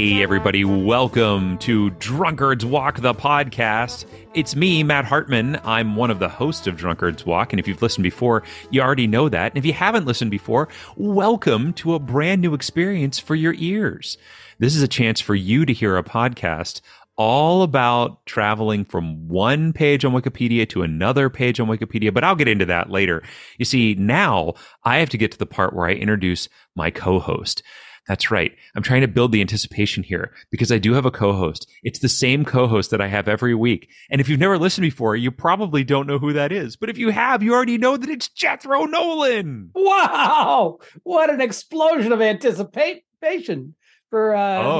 Hey, everybody. Welcome to Drunkard's Walk, the podcast. It's me, Matt Hartman. I'm one of the hosts of Drunkard's Walk. And if you've listened before, you already know that. And if you haven't listened before, welcome to a brand new experience for your ears. This is a chance for you to hear a podcast all about traveling from one page on Wikipedia to another page on Wikipedia. But I'll get into that later. You see, now I have to get to the part where I introduce my co-host. That's right. I'm trying to build the anticipation here because I do have a co-host. It's the same co-host that I have every week. And if you've never listened before, you probably don't know who that is. But if you have, you already know that it's Jethro Nolan. Wow. What an explosion of anticipation for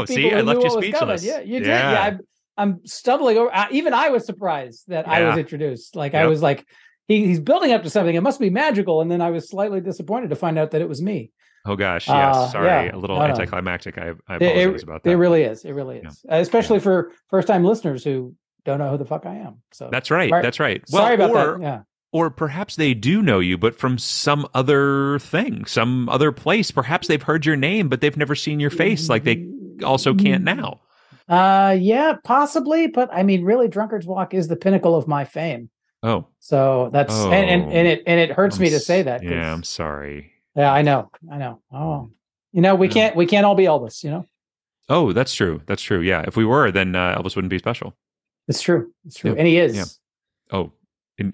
people. I left you speechless. Yeah, you did. Yeah, I'm stumbling over. Even I was surprised that I was introduced. I was like, he's building up to something. It must be magical. And then I was slightly disappointed to find out that it was me. Oh gosh, yes. Sorry, yeah. A little anticlimactic. I apologize about that. It really is. It really is, especially for first-time listeners who don't know who the fuck I am. So that's right. That's right. Well, sorry about that. Yeah. Or perhaps they do know you, but from some other thing, some other place. Perhaps they've heard your name, but they've never seen your face. Like they also can't now. Yeah, possibly. But I mean, really, Drunkard's Walk is the pinnacle of my fame. Oh, so that's and it hurts me to say that. Yeah, I'm sorry. Yeah, I know. Oh, we can't all be Elvis, you know? Oh, that's true. That's true. Yeah. If we were, then Elvis wouldn't be special. It's true. It's true. Yeah. And he is. Yeah. Oh,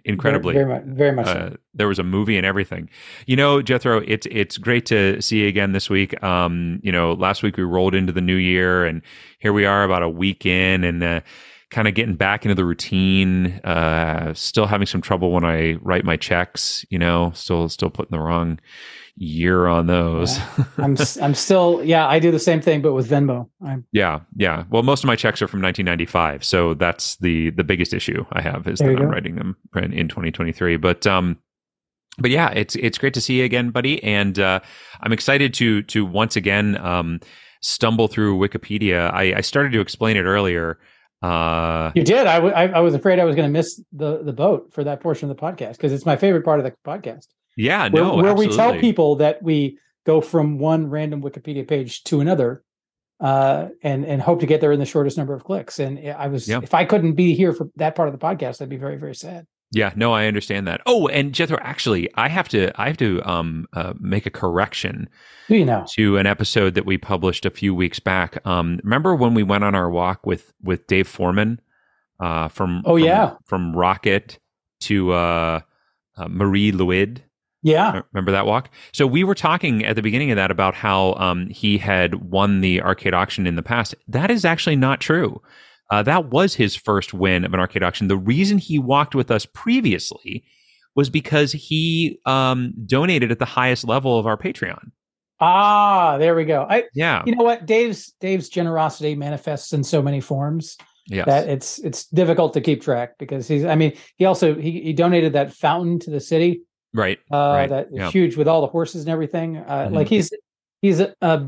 incredibly. Very, very much so. There was a movie and everything. You know, Jethro, it's great to see you again this week. You know, last week we rolled into the new year and here we are about a week in and, kind of getting back into the routine, still having some trouble when I write my checks, you know, still putting the wrong year on those. Yeah. I'm still, I do the same thing, but with Venmo. Yeah. Well, most of my checks are from 1995. So that's the biggest issue I have is that I'm writing them in 2023. But yeah, it's great to see you again, buddy. And, I'm excited to once again, stumble through Wikipedia. I started to explain it earlier. You did. I was afraid I was going to miss the boat for that portion of the podcast because it's my favorite part of the podcast. Yeah, where we tell people that we go from one random Wikipedia page to another, and hope to get there in the shortest number of clicks. And I was, if I couldn't be here for that part of the podcast, I'd be very, very sad. Yeah, no, I understand that. Oh, and Jethro, actually, I have to make a correction to an episode that we published a few weeks back. Remember when we went on our walk with Dave Foreman from Rocket to Marie Luid? Yeah. Remember that walk? So we were talking at the beginning of that about how he had won the arcade auction in the past. That is actually not true. That was his first win of an arcade auction. The reason he walked with us previously was because he donated at the highest level of our Patreon. Ah, there we go. You know what? Dave's generosity manifests in so many forms that it's difficult to keep track because he donated that fountain to the city. Right. That was huge with all the horses and everything. Like he's a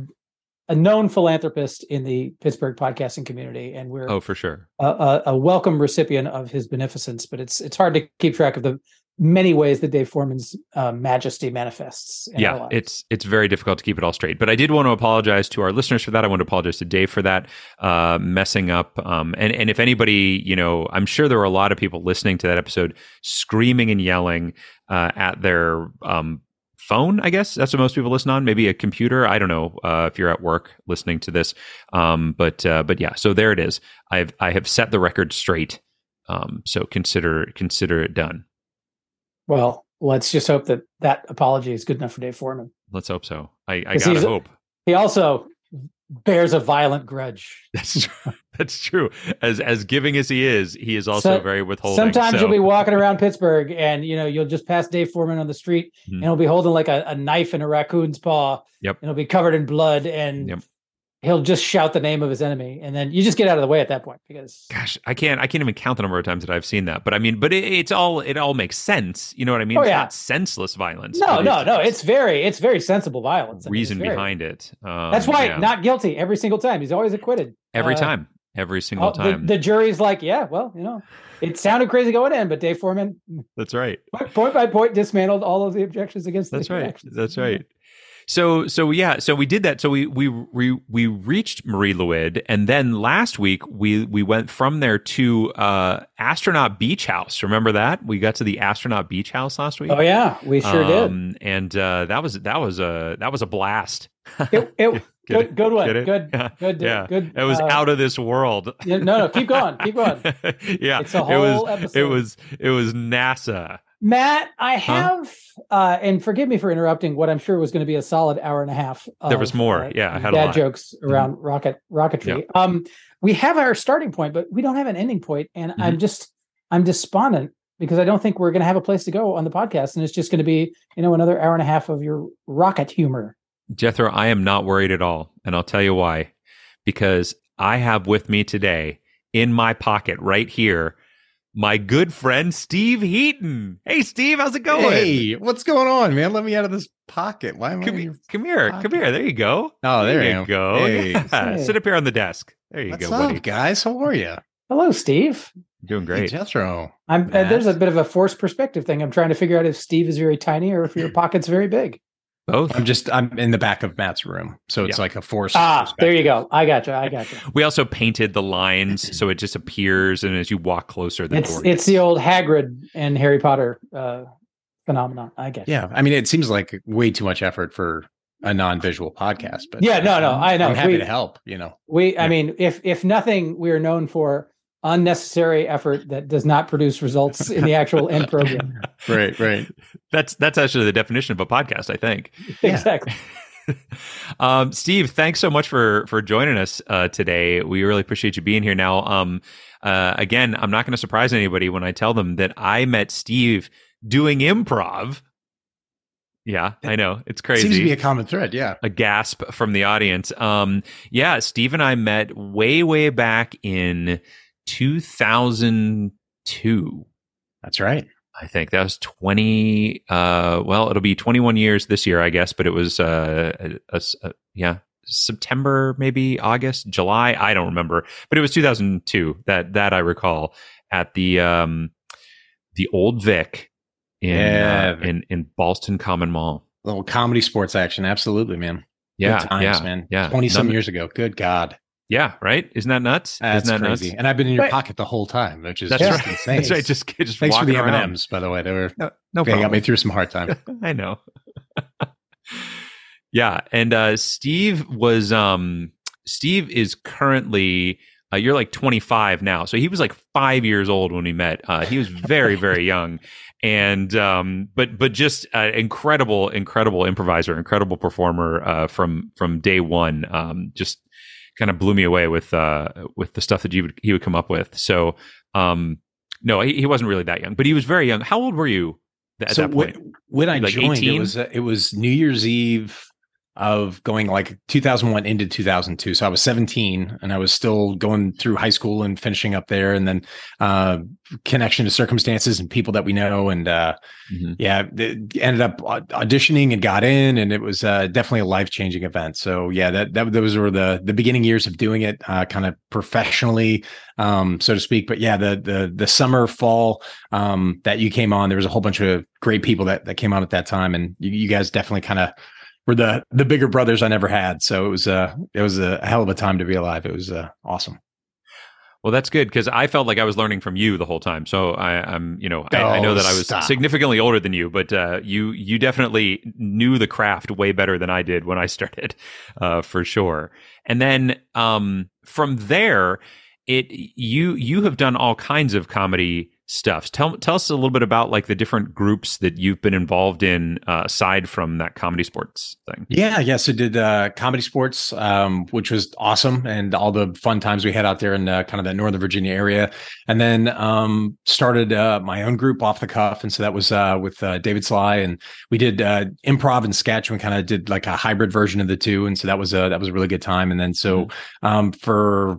known philanthropist in the Pittsburgh podcasting community, and we're for sure a welcome recipient of his beneficence. But it's hard to keep track of the many ways that Dave Foreman's majesty manifests. Yeah, it's very difficult to keep it all straight. But I did want to apologize to our listeners for that. I want to apologize to Dave for that messing up. And if anybody, you know, I'm sure there were a lot of people listening to that episode screaming and yelling at their phone, I guess that's what most people listen on. Maybe a computer. I don't know if you're at work listening to this, but yeah. So there it is. I have set the record straight. So consider it done. Well, let's just hope that apology is good enough for Dave Foreman. Let's hope so. I gotta hope. He also bears a violent grudge. That's true. That's true. As giving as he is also very withholding. Sometimes you'll be walking around Pittsburgh and, you know, you'll just pass Dave Foreman on the street and he'll be holding like a knife in a raccoon's paw. Yep. And he'll be covered in blood and he'll just shout the name of his enemy. And then you just get out of the way at that point because gosh, I can't even count the number of times that I've seen that. But I mean, but it all makes sense. You know what I mean? Oh, it's not senseless violence. No. It's very sensible violence. Reason behind it. That's why not guilty every single time. He's always acquitted. Every single time. The jury's like, yeah, well, you know, it sounded crazy going in, but Dave Foreman. That's right. Point by point dismantled all of the objections against the actions. That's right. So we did that. So we reached Marie Luid, and then last week we went from there to Astronaut Beach House. Remember that? We got to the Astronaut Beach House last week. Oh yeah, we sure did. And that was a blast. Good. It was out of this world. No, keep going. Yeah, it's a whole episode. It was NASA. Matt, I have, and forgive me for interrupting what I'm sure was going to be a solid hour and a half. There was more. I had a lot of dad jokes around rocketry. Yeah. We have our starting point, but we don't have an ending point, and I'm despondent because I don't think we're going to have a place to go on the podcast, and it's just going to be another hour and a half of your rocket humor. Jethro, I am not worried at all, and I'll tell you why. Because I have with me today, in my pocket right here, my good friend, Steve Heaton. Hey, Steve, how's it going? Hey, what's going on, man? Let me out of this pocket. Why am Come here. There you go. Oh, there you go. Hey. Yeah. Hey. Sit up here on the desk. There you go, buddy. What's up, guys? How are you? Hello, Steve. Doing great. Hey, Jethro. There's a bit of a forced perspective thing. I'm trying to figure out if Steve is very tiny or if your pocket's very big. Both. I'm in the back of Matt's room, so it's like a forced. There you go. I gotcha. We also painted the lines, so it just appears, and as you walk closer, it's the old Hagrid and Harry Potter phenomenon. I get. Yeah, I mean, it seems like way too much effort for a non-visual podcast, but I know. I'm happy to help. I mean, if nothing, we are known for unnecessary effort that does not produce results in the actual end program. Right. That's actually the definition of a podcast, I think. Exactly. Steve, thanks so much for joining us today. We really appreciate you being here. Now, again, I'm not going to surprise anybody when I tell them that I met Steve doing improv. Yeah, I know. It's crazy. Seems to be a common thread, yeah. A gasp from the audience. Steve and I met way back in 2002. That's right. I think that was 20. It'll be 21 years this year, I guess. But it was, September, maybe August, July. I don't remember, but it was 2002 that I recall at the Old Vic in Ballston Common Mall. Little comedy sports action, absolutely, man. Yeah, good times, man. Yeah, 20-some years ago. Good God. Yeah, right? Isn't that nuts? Isn't that crazy? Nuts? And I've been in your pocket the whole time, which is insane. That's right. Just thanks for the M&Ms, by the way. They were got me through some hard time. I know. Yeah, and Steve was Steve is currently you're like 25 now, so he was like 5 years old when we met. He was very very young, and but just incredible improviser, incredible performer from day one. Just kind of blew me away with the stuff that he would come up with. So, no, he wasn't really that young, but he was very young. How old were you at that point? When I joined, 18? it was New Year's Eve of going like 2001 into 2002. So I was 17 and I was still going through high school and finishing up there. And then connection to circumstances and people that we know. And ended up auditioning and got in, and it was definitely a life-changing event. So yeah, those were the beginning years of doing it kind of professionally, so to speak. But yeah, the summer, fall that you came on, there was a whole bunch of great people that came on at that time. And you guys definitely kind of were the bigger brothers I never had. So it was a hell of a time to be alive. It was awesome. Well, that's good, because I felt like I was learning from you the whole time. So I know that I was significantly older than you, but you definitely knew the craft way better than I did when I started, for sure. And then from there, you have done all kinds of comedy stuff. Tell us a little bit about like the different groups that you've been involved in aside from that comedy sports thing. Yeah. So did comedy sports, which was awesome, and all the fun times we had out there in kind of that Northern Virginia area. And then started my own group, Off the Cuff, and so that was with David Sly, and we did improv and sketch. We kind of did like a hybrid version of the two, and so that was a really good time. And then so for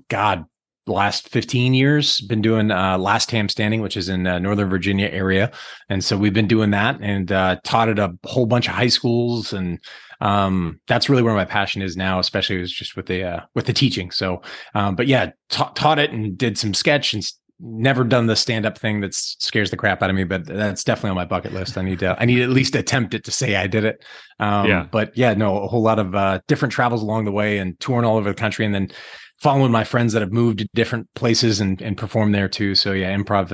the last 15 years, been doing Last Ham Standing, which is in Northern Virginia area. And so we've been doing that, and taught at a whole bunch of high schools. And that's really where my passion is now, especially was just with the teaching. So, but yeah, taught it and did some sketch and never done the stand-up thing that scares the crap out of me, but that's definitely on my bucket list. I need to at least attempt it to say I did it. But yeah, no, a whole lot of different travels along the way and touring all over the country and then following my friends that have moved to different places and performed there too. So yeah, improv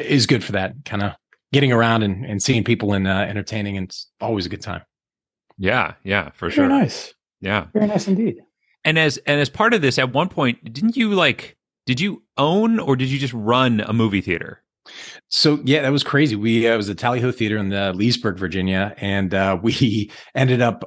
is good for that, kind of getting around and seeing people and entertaining, and it's always a good time. Yeah, for sure. Very nice. Yeah. Very nice indeed. And as part of this, at one point, did you own or did you just run a movie theater? So yeah, that was crazy. It was the Tally Ho Theater in Leesburg, Virginia, and we ended up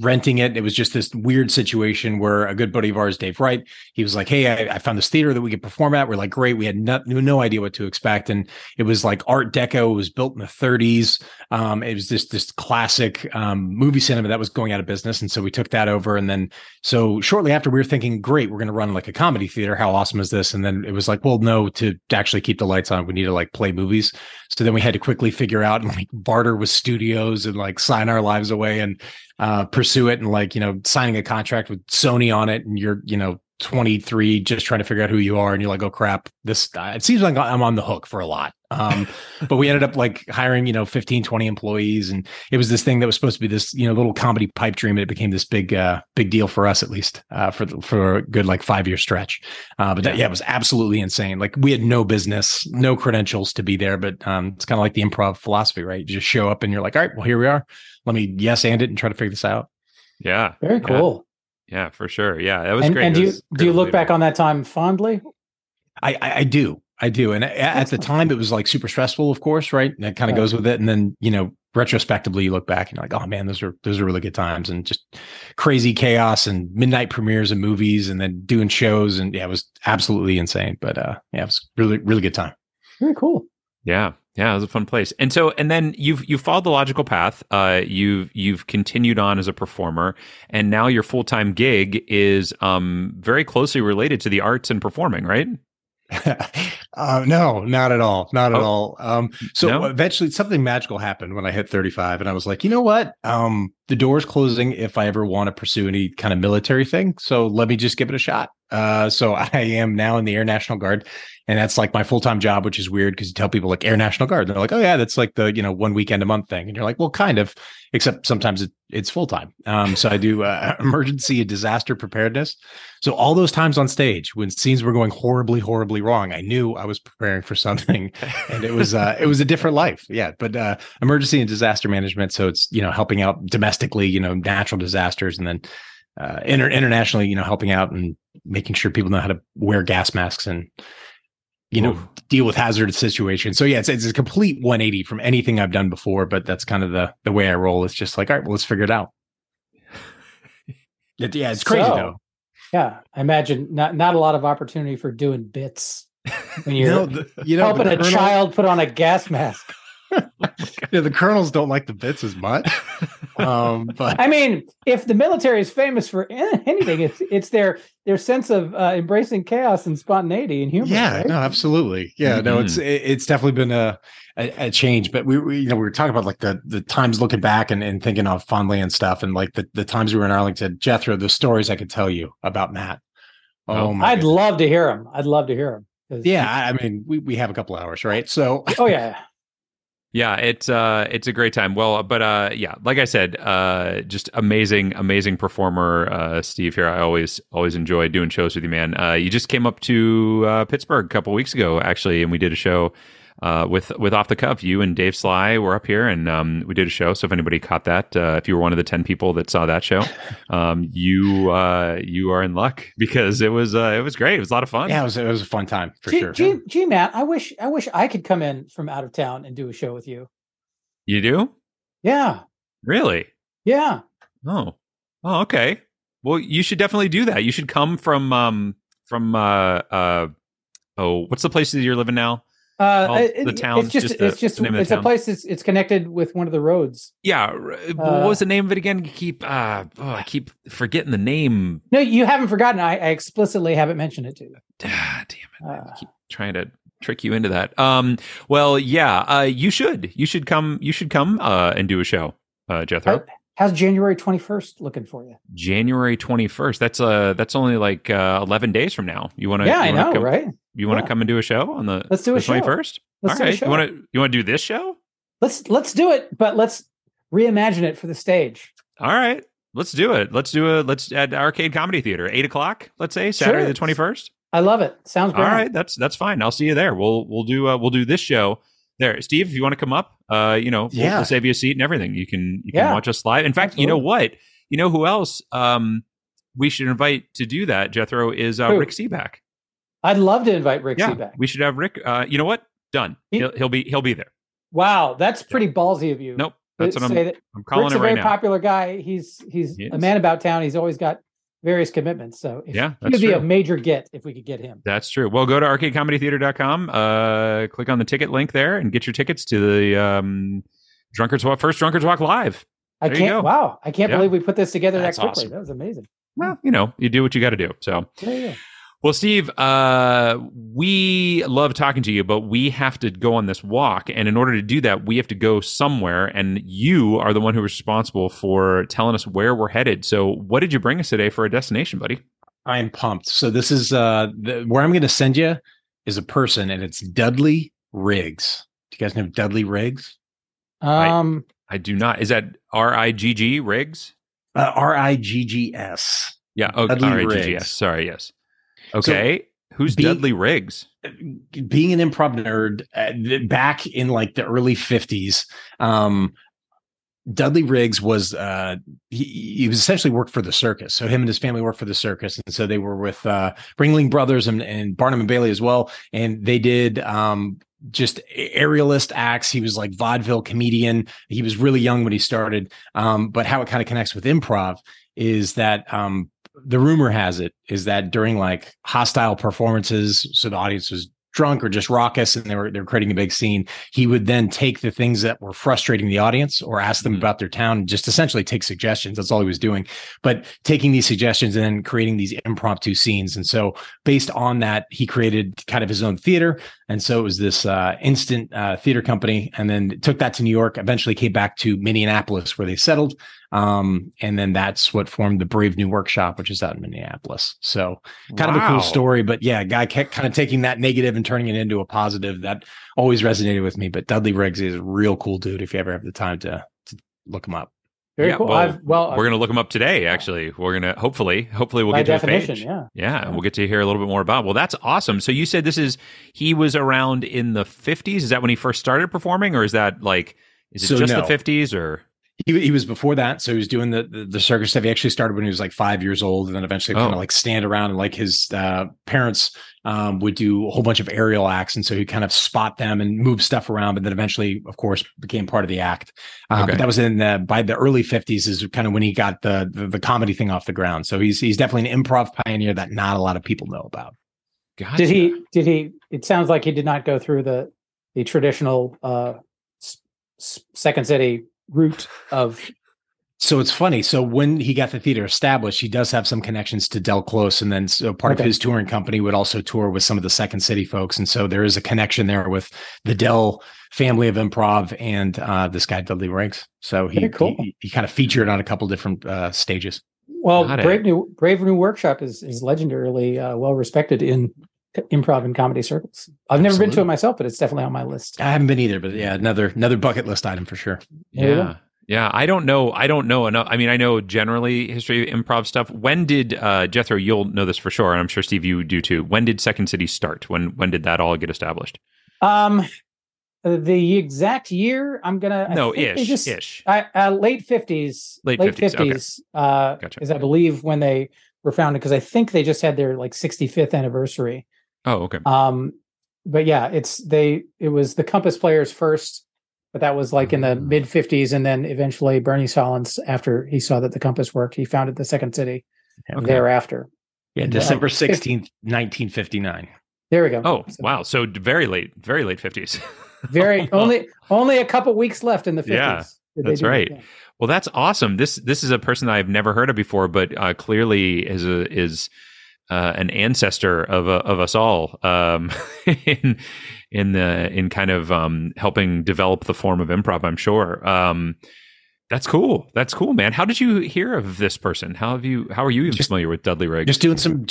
renting it. It was just this weird situation where a good buddy of ours, Dave Wright, he was like, "Hey, I found this theater that we could perform at." We're like, "Great!" We had no idea what to expect, and it was like Art Deco. It was built in the 30s. It was this classic movie cinema that was going out of business, and so we took that over. And then so shortly after, we were thinking, "Great, we're going to run like a comedy theater. How awesome is this?" And then it was like, "Well, no, to actually keep the lights on, we need to play movies." So then we had to quickly figure out and barter with studios and sign our lives away and pursue it, and signing a contract with Sony on it, and you're 23 just trying to figure out who you are, and you're like, oh crap, this it seems like I'm on the hook for a lot, but we ended up hiring 15-20 employees, and it was this thing that was supposed to be this little comedy pipe dream, and it became this big deal for us, at least for a good 5-year stretch, but that, it was absolutely insane. We had no business, no credentials to be there, but it's kind of like the improv philosophy, right? You just show up and you're like, all right, well, here we are. Let me yes and it and try to figure this out. Yeah. Very cool. Yeah, for sure. Yeah, that was great. And do you look back on that time fondly? I do. And at the time, it was super stressful, of course, right? And that kind of goes with it. And then, retrospectively, you look back and you're like, oh man, those are really good times, and just crazy chaos and midnight premieres and movies and then doing shows. And yeah, it was absolutely insane. But it was really, really good time. Very cool. Yeah. Yeah, it was a fun place. And so, and then you've followed the logical path. You've continued on as a performer, and now your full-time gig is very closely related to the arts and performing, right? No, not at all. Not at all. Eventually something magical happened when I hit 35, and I was like, you know what? The door's closing if I ever want to pursue any kind of military thing. So let me just give it a shot. So I am now in the Air National Guard, and that's my full-time job, which is weird because you tell people Air National Guard, they're like, oh yeah, that's the, one weekend a month thing. And you're like, well, kind of, except sometimes it's full-time. So I do emergency and disaster preparedness. So all those times on stage when scenes were going horribly, horribly wrong, I knew I was preparing for something, and it was a different life. Yeah. But emergency and disaster management. So it's, helping out domestically, natural disasters, and then internationally, helping out and making sure people know how to wear gas masks and, deal with hazardous situations. So yeah, it's a complete 180 from anything I've done before, but that's kind of the way I roll. It's just all right, well, let's figure it out. Yeah. It's crazy though. Yeah. I imagine not a lot of opportunity for doing bits when you're helping a child put on a gas mask. The colonels don't like the bits as much. But I mean, if the military is famous for anything, it's their sense of embracing chaos and spontaneity and humor. Yeah, right? No, absolutely. Yeah, mm-hmm. No, it's definitely been a change. But we were talking about the times looking back and thinking of fondly and stuff, and the times we were in Arlington. Jethro, the stories I could tell you about Matt. I'd love to hear him. Yeah, I mean, we have a couple hours, right? So. Oh yeah. Yeah, it's a great time. Well, but yeah, like I said, just amazing, amazing performer, Steve here. I always enjoy doing shows with you, man. You just came up to Pittsburgh a couple weeks ago, actually, and we did a show with Off the Cuff. You and Dave Sly were up here, and we did a show. So if anybody caught that, if you were one of the 10 people that saw that show, you are in luck, because it was great. It was a lot of fun. Yeah, it was a fun time for sure. Gee, Matt, I wish I could come in from out of town and do a show with you. You do? Yeah. Really? Yeah. Oh, okay. Well, you should definitely do that. You should come from what's the place that you're living now? The town. It's just a place. It's connected with one of the roads. Yeah. What was the name of it again? I keep forgetting the name. No, you haven't forgotten. I explicitly haven't mentioned it to you. Ah, damn it! I keep trying to trick you into that. Well, yeah. You should. You should come. And do a show. Jethro. How's January 21st looking for you? January 21st. That's only 11 days from now. You want to? Yeah, I know, right? You want to come and do a show on the 21st? Let's do a show. All right. You want to do this show? Let's do it, but let's reimagine it for the stage. All right. Let's do it. Let's add Arcade Comedy Theater, 8 o'clock, let's say, Saturday the 21st. I love it. Sounds great. All right, that's fine. I'll see you there. We'll do this show there. Steve, if you want to come up, we'll save you a seat and everything. You can watch us live. In fact, absolutely. You know what? You know who else we should invite to do that, Jethro, is Rick Seaback. I'd love to invite Rick Seaback. We should have Rick. You know what? Done. He'll be there. Wow, that's pretty ballsy of you. Nope. That's what I'm calling Rick's it right now. He's a very popular guy. He's a man about town. He's always got various commitments. So he would be a major get if we could get him. That's true. Well, go to arcadecomedytheater.com, click on the ticket link there and get your tickets to the Drunkard's Walk, first Drunkard's Walk live. I can't believe we put this together that quickly. Awesome. That was amazing. Well, you do what you got to do. So Well, Steve, we love talking to you, but we have to go on this walk. And in order to do that, we have to go somewhere. And you are the one who is responsible for telling us where we're headed. So what did you bring us today for a destination, buddy? I am pumped. So this is where I'm going to send you is a person, and it's Dudley Riggs. Do you guys know Dudley Riggs? I do not. Is that R-I-G-G, Riggs? R-I-G-G-S. Yeah. Oh, R-I-G-G-S. Sorry, yes. Okay, so who's Dudley Riggs? Being an improv nerd back in like the early 50s, Dudley Riggs was he essentially worked for the circus. So him and his family worked for the circus, and so they were with Ringling Brothers and Barnum and Bailey as well, and they did just aerialist acts. He was like vaudeville comedian. He was really young when he started, but how it kind of connects with improv is that the rumor has it is that during like hostile performances, so the audience was drunk or just raucous and they were creating a big scene, he would then take the things that were frustrating the audience or ask them about their town and just essentially take suggestions. That's all he was doing, but taking these suggestions and then creating these impromptu scenes. And so based on that, he created kind of his own theater. And so it was this instant theater company, and then took that to New York, eventually came back to Minneapolis where they settled. And then that's what formed the Brave New Workshop, which is out in Minneapolis. So kind of a cool story, but a guy kept kind of taking that negative and turning it into a positive. That always resonated with me, but Dudley Riggs is a real cool dude. If you ever have the time to look him up. Very cool. Well, we're going to look him up today. Actually, we're going to hopefully we'll get to the page. Yeah, we'll get to hear a little bit more about. Well, that's awesome. So you said he was around in the 50s. Is that when he first started performing, or is that the 50s or? He was before that. So he was doing the circus stuff. He actually started when he was like 5 years old, and then eventually kind of like stand around, and like his parents would do a whole bunch of aerial acts. And so he kind of spot them and move stuff around, but then eventually, of course, became part of the act. But that was by the early 50s is kind of when he got the comedy thing off the ground. So he's definitely an improv pioneer that not a lot of people know about. Gotcha. Did he, it sounds like he did not go through the traditional Second City root of. So it's funny. So when he got the theater established, he does have some connections to Del Close, and then so part of his touring company would also tour with some of the Second City folks, and so there is a connection there with the Del family of improv and this guy Dudley Riggs. So he kind of featured on a couple different stages. Well, Brave New Workshop is legendarily well respected in improv and comedy circles. I've never been to it myself, but it's definitely on my list. I haven't been either, but another bucket list item for sure. Yeah. I don't know enough. I mean, I know generally history of improv stuff. When did Jethro? You'll know this for sure, and I'm sure Steve, you do too. When did Second City start? When did that all get established? The exact year I'm gonna ish. Late 50s. Okay. Gotcha. Is I believe when they were founded, because I think they just had their like 65th anniversary. Oh, okay. But yeah, it was the Compass Players first, but that was like in the mid 50s, and then eventually Bernie Solins, after he saw that the Compass worked, he founded the Second City thereafter. Yeah, December 16th, 1959. There we go. Oh, wow. So very late 50s. Very only a couple weeks left in the 50s. Yeah. That's right. That? Well, that's awesome. This is a person that I've never heard of before, but clearly is an ancestor of us all in kind of helping develop the form of improv, I'm sure. That's cool. That's cool, man. How did you hear of this person? How are you even familiar with Dudley Riggs? Just doing some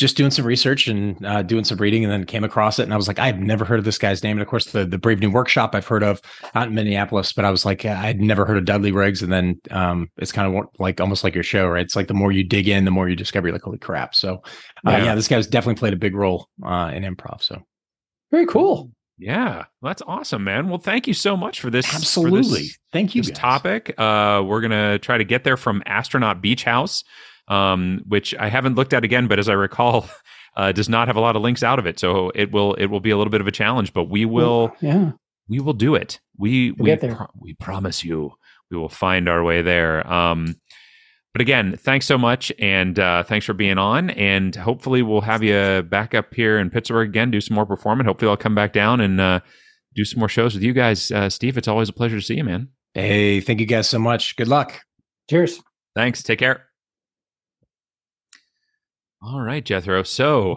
research and doing some reading, and then came across it. And I was like, I've never heard of this guy's name. And of course, the Brave New Workshop I've heard of out in Minneapolis, but I was like, I'd never heard of Dudley Riggs. And then it's kind of like almost like your show, right? It's like the more you dig in, the more you discover. You're like, holy crap! So yeah, this guy's definitely played a big role in improv. So very cool. Yeah, well, that's awesome, man. Well, thank you so much for this. Absolutely. Thank you. This topic. We're going to try to get there from Astronaut Beach House, which I haven't looked at again, but as I recall, does not have a lot of links out of it. So it will be a little bit of a challenge, but we will do it. We promise you, we will find our way there. But again, thanks so much. And thanks for being on. And hopefully we'll have you back up here in Pittsburgh again, do some more performing. Hopefully I'll come back down and do some more shows with you guys. Steve, it's always a pleasure to see you, man. Hey, thank you guys so much. Good luck. Cheers. Thanks. Take care. All right, Jethro. So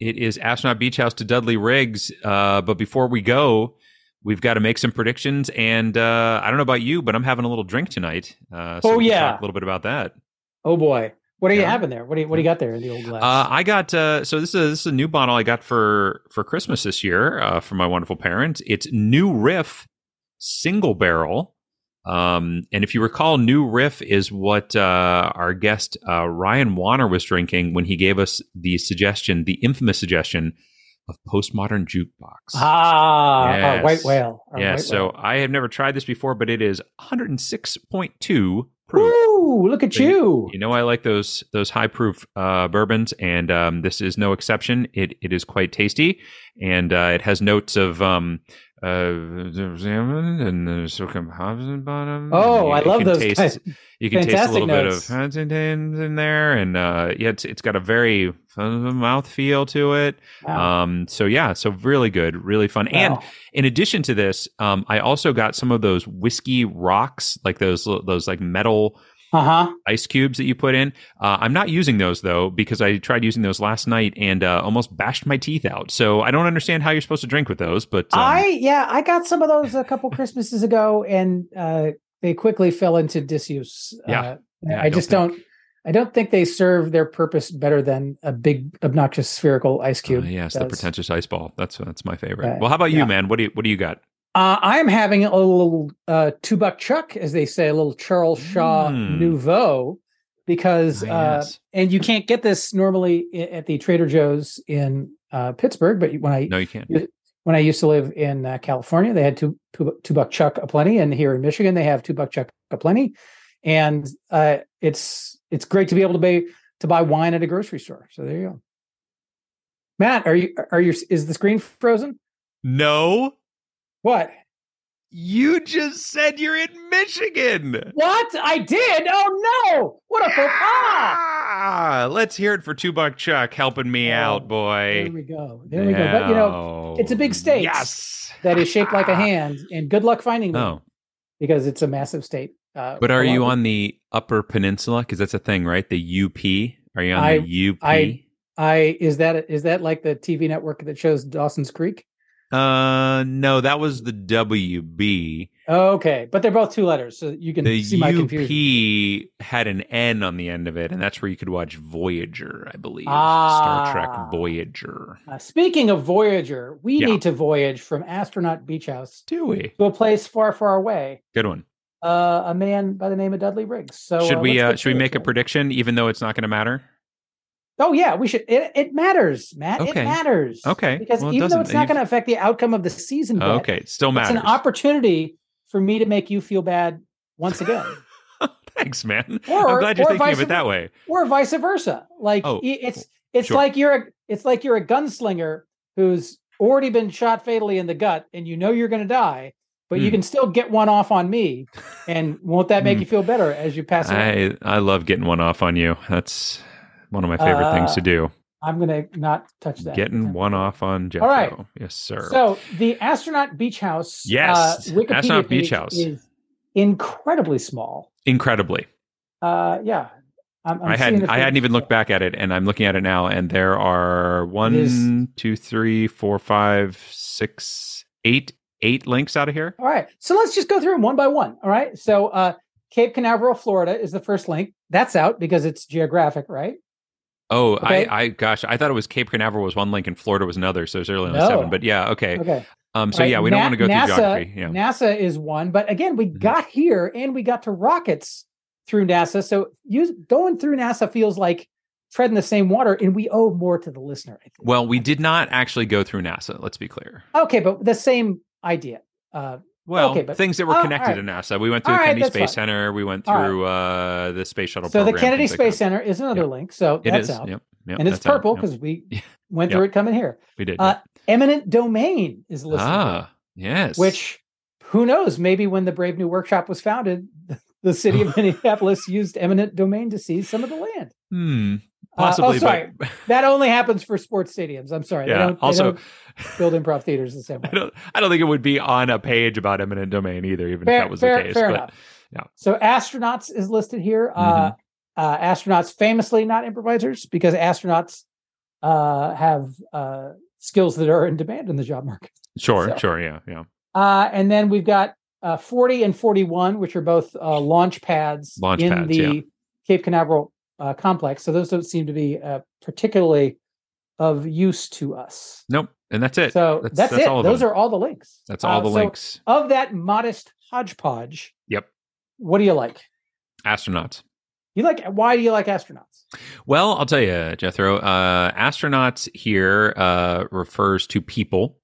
it is Astronaut Beach House to Dudley Riggs. But before we go, we've got to make some predictions, and I don't know about you, but I'm having a little drink tonight. So talk a little bit about that. Oh boy, what are you having there? What do you got there in the old glass? I got so this is a new bottle I got for Christmas this year from my wonderful parents. It's New Riff Single Barrel, and if you recall, New Riff is what our guest Ryan Warner was drinking when he gave us the infamous suggestion. Of Postmodern Jukebox. Yes. Our white whale. So I have never tried this before, but it is 106.2 proof. Ooh, look at you. You know, I like those high proof bourbons, and this is no exception. It is quite tasty, and it has notes of salmon and silken hops and bottom. Oh, I love those guys. You can taste a little bit of in there, and it's got a very mouth feel to it. Wow. So really good, really fun. Wow. And in addition to this, I also got some of those whiskey rocks, like those like metal ice cubes that you put in. I'm not using those though, because I tried using those last night and almost bashed my teeth out. So I don't understand how you're supposed to drink with those. But I got some of those a couple Christmases ago, and they quickly fell into disuse. I don't think they serve their purpose better than a big obnoxious spherical ice cube. Yes, the pretentious ice ball. That's my favorite. Well, how about you, man? What do you got? I'm having a little $2 chuck, as they say, a little Charles Shaw Nouveau, because and you can't get this normally at the Trader Joe's in Pittsburgh, but when I used to live in California, they had $2 chuck aplenty, and here in Michigan they have $2 chuck aplenty, and it's great to be able to buy wine at a grocery store. So there you go. Matt, is the screen frozen? No. What? You just said you're in Michigan. What? I did? Oh, no. What a faux pas. Let's hear it for $2 Chuck helping me out, boy. There we go. There we go. But, you know, it's a big state that is shaped like a hand. And good luck finding one because it's a massive state. But are you on the Upper Peninsula? Because that's a thing, right? The UP? Are you on the UP? Is that like the TV network that shows Dawson's Creek? No, that was the WB. Oh, okay, but they're both two letters, so you can see my confusion. The UP had an N on the end of it, and that's where you could watch Voyager, I believe. Star Trek Voyager. Speaking of Voyager, we need to voyage from Astronaut Beach House to a place far, far away. Good one. A man by the name of Dudley Riggs. So should we make a prediction, even though it's not going to matter? Oh, yeah, we should. It matters, Matt. Okay. It matters. Okay. Because even though it's not going to affect the outcome of the season, it still matters. It's an opportunity for me to make you feel bad once again. Thanks, man. I'm glad you're thinking of it that way. Or vice versa. Like it's like you're a gunslinger who's already been shot fatally in the gut, and you know you're going to die, but you can still get one off on me. And won't that make you feel better as you pass away? I love getting one off on you. That's one of my favorite things to do. I'm going to not touch that. Getting one off on Jethro. All right. Yes, sir. So the Astronaut Beach House. Yes. Astronaut Beach House is incredibly small. Incredibly. Yeah. I hadn't even looked back at it, and I'm looking at it now, and there are 8 links out of here. All right. So let's just go through them one by one. All right. So Cape Canaveral, Florida is the first link. That's out because it's geographic, right? Oh, okay. Gosh, I thought it was Cape Canaveral was one link and Florida was another. So it's really only seven, but yeah. Okay. So yeah, we don't want to go through geography. Yeah. NASA is one, but again, we got here and we got to rockets through NASA. So going through NASA feels like treading the same water, and we owe more to the listener, I think. Well, we did not actually go through NASA. Let's be clear. Okay, but the same idea. Things that were connected to NASA. We went through the Kennedy Space Center. We went through the space shuttle program. So the Kennedy Space Center is another link. So that's out. Yep, and it's purple because we went through it coming here. We did. Eminent Domain is listed. Yes. Which, who knows, maybe when the Brave New Workshop was founded, the city of Minneapolis used eminent domain to seize some of the land. Possibly, but that only happens for sports stadiums. I'm sorry. Yeah, they don't build improv theaters the same way. I don't think it would be on a page about eminent domain either, if that was the case. Fair enough. Yeah. So astronauts is listed here. Astronauts famously not improvisers because astronauts have skills that are in demand in the job market. Sure. Yeah. And then we've got 40 and 41, which are both launch pads the Cape Canaveral complex. So those don't seem to be particularly of use to us. Nope. And that's it. So that's it. Those are all the links. That's all the links. Of that modest hodgepodge. Yep. What do you like? Astronauts. Why do you like astronauts? Well, I'll tell you, Jethro, astronauts here refers to people.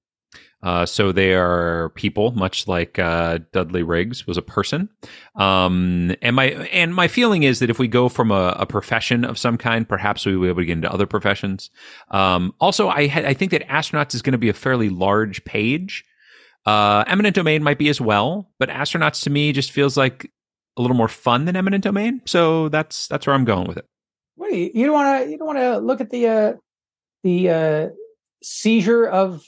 So they are people, much like Dudley Riggs was a person. And my feeling is that if we go from a profession of some kind, perhaps we will be able to get into other professions. Also, I think that astronauts is going to be a fairly large page. Eminent domain might be as well, but astronauts to me just feels like a little more fun than eminent domain. So that's where I'm going with it. What you don't want to look at the seizure of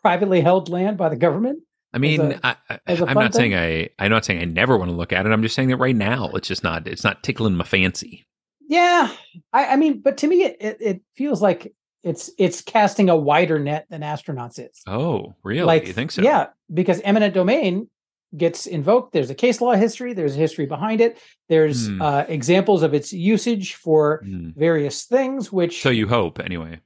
privately held land by the government? I mean, I'm not saying I never want to look at it. I'm just saying that right now, it's just not, tickling my fancy. Yeah. I mean, but to me, it feels like it's casting a wider net than astronauts is. Oh, really? You think so? Yeah. Because eminent domain gets invoked. There's a case law history. There's a history behind it. There's examples of its usage for various things, which... So you hope, anyway.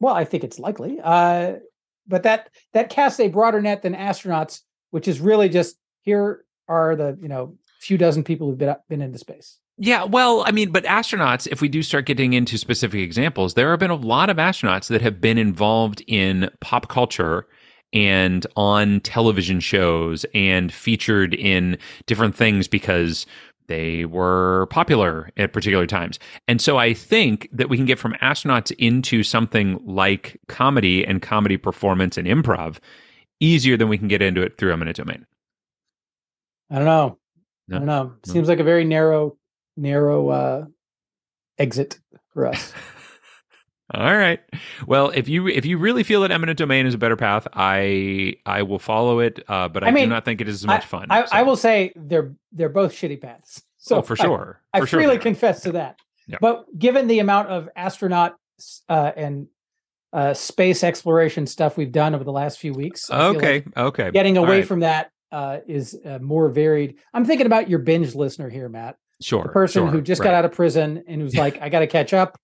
Well, I think it's likely, but that casts a broader net than astronauts, which is really just here are the few dozen people who've been into space. Yeah, well, I mean, but astronauts, if we do start getting into specific examples, there have been a lot of astronauts that have been involved in pop culture and on television shows and featured in different things because they were popular at particular times. And so I think that we can get from astronauts into something like comedy and comedy performance and improv easier than we can get into it through eminent domain. I don't know. No. I don't know. It seems like a very narrow exit for us. All right. Well, if you really feel that eminent domain is a better path, I will follow it. But I do not think it is as much fun. I will say they're both shitty paths. So for sure, I freely confess to that. Yeah. But given the amount of astronaut and space exploration stuff we've done over the last few weeks, I feel like getting away from that is more varied. I'm thinking about your binge listener here, Matt. Sure, the person who just got out of prison and who's like, I got to catch up.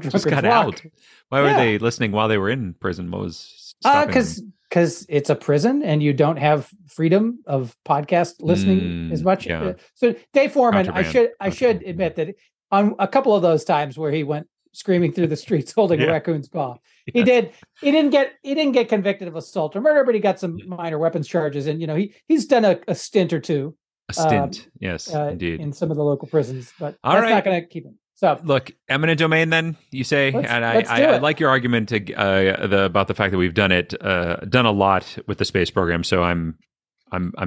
Just got out. Why were they listening while they were in prison? What was because it's a prison and you don't have freedom of podcast listening as much. Yeah. So Dave Foreman, I should admit that on a couple of those times where he went screaming through the streets holding a raccoon's paw, he didn't get convicted of assault or murder, but he got some minor weapons charges, and he's done a stint or two. A stint, indeed, in some of the local prisons, but not going to keep him. So look, eminent domain. Then you say, I like your argument about the fact that we've done a lot with the space program. So I'm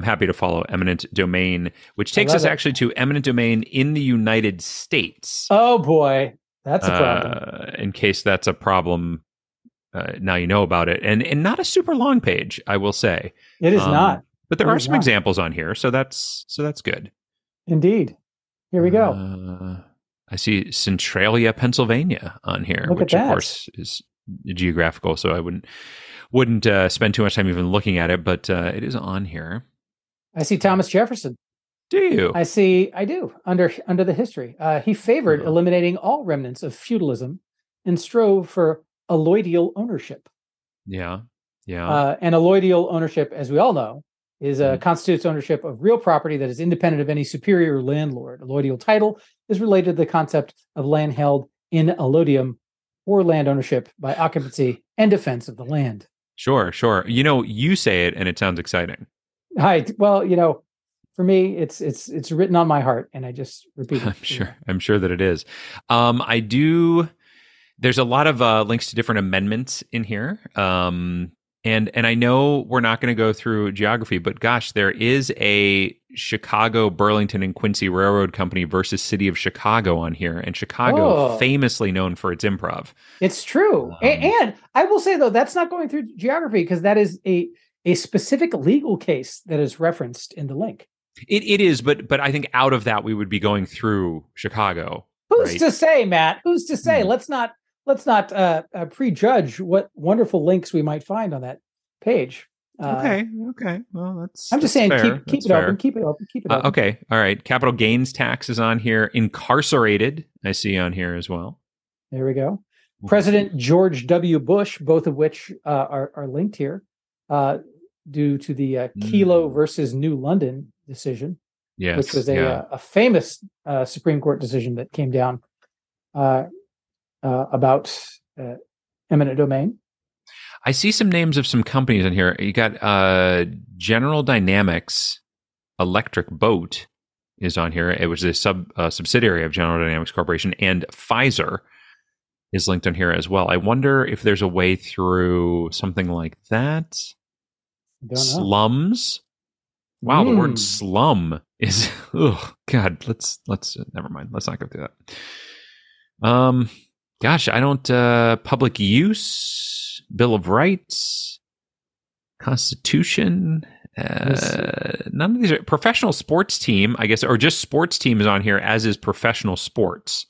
happy to follow eminent domain, which takes us actually to eminent domain in the United States. Oh boy, that's a problem. In case that's a problem, now you know about it, and not a super long page, I will say. It is not, but there are some examples on here, so that's good. Indeed, here we go. I see Centralia, Pennsylvania on here, which of course is geographical, so I wouldn't spend too much time even looking at it, but it is on here. I see Thomas Jefferson. Do you? I see. I do. Under the history, he favored eliminating all remnants of feudalism and strove for alloidial ownership. Yeah, yeah. And alloidial ownership, as we all know, constitutes ownership of real property that is independent of any superior landlord. Alloidial title is related to the concept of land held in allodium or land ownership by occupancy and defense of the land. Sure, sure. You know, you say it and it sounds exciting. Well, you know, for me, it's written on my heart and I just repeat it. I'm sure that it is. I do. There's a lot of links to different amendments in here. And I know we're not going to go through geography, but gosh, there is a Chicago, Burlington, and Quincy Railroad Company versus City of Chicago on here. And Chicago, famously known for its improv. It's true. And I will say, though, that's not going through geography because that is a specific legal case that is referenced in the link. It is, but I think out of that, we would be going through Chicago. Who's to say, Matt? Who's to say? Let's not prejudge what wonderful links we might find on that page. Okay. Well, I'm just saying, fair. Keep it open. Okay. All right. Capital gains tax is on here. Incarcerated, I see on here as well. There we go. President George W. Bush, both of which are linked here due to the Kelo versus New London decision, which was a famous Supreme Court decision that came down about eminent domain. I see some names of some companies in here. You got General Dynamics, Electric Boat is on here. It was a subsidiary of General Dynamics Corporation, and Pfizer is linked on here as well. I wonder if there's a way through something like that. Slums. Wow, the word slum is. Oh God, let's never mind. Let's not go through that. Gosh, I don't. Public use, Bill of Rights, Constitution. None of these are professional sports team, I guess, or just sports team is on here, as is professional sports.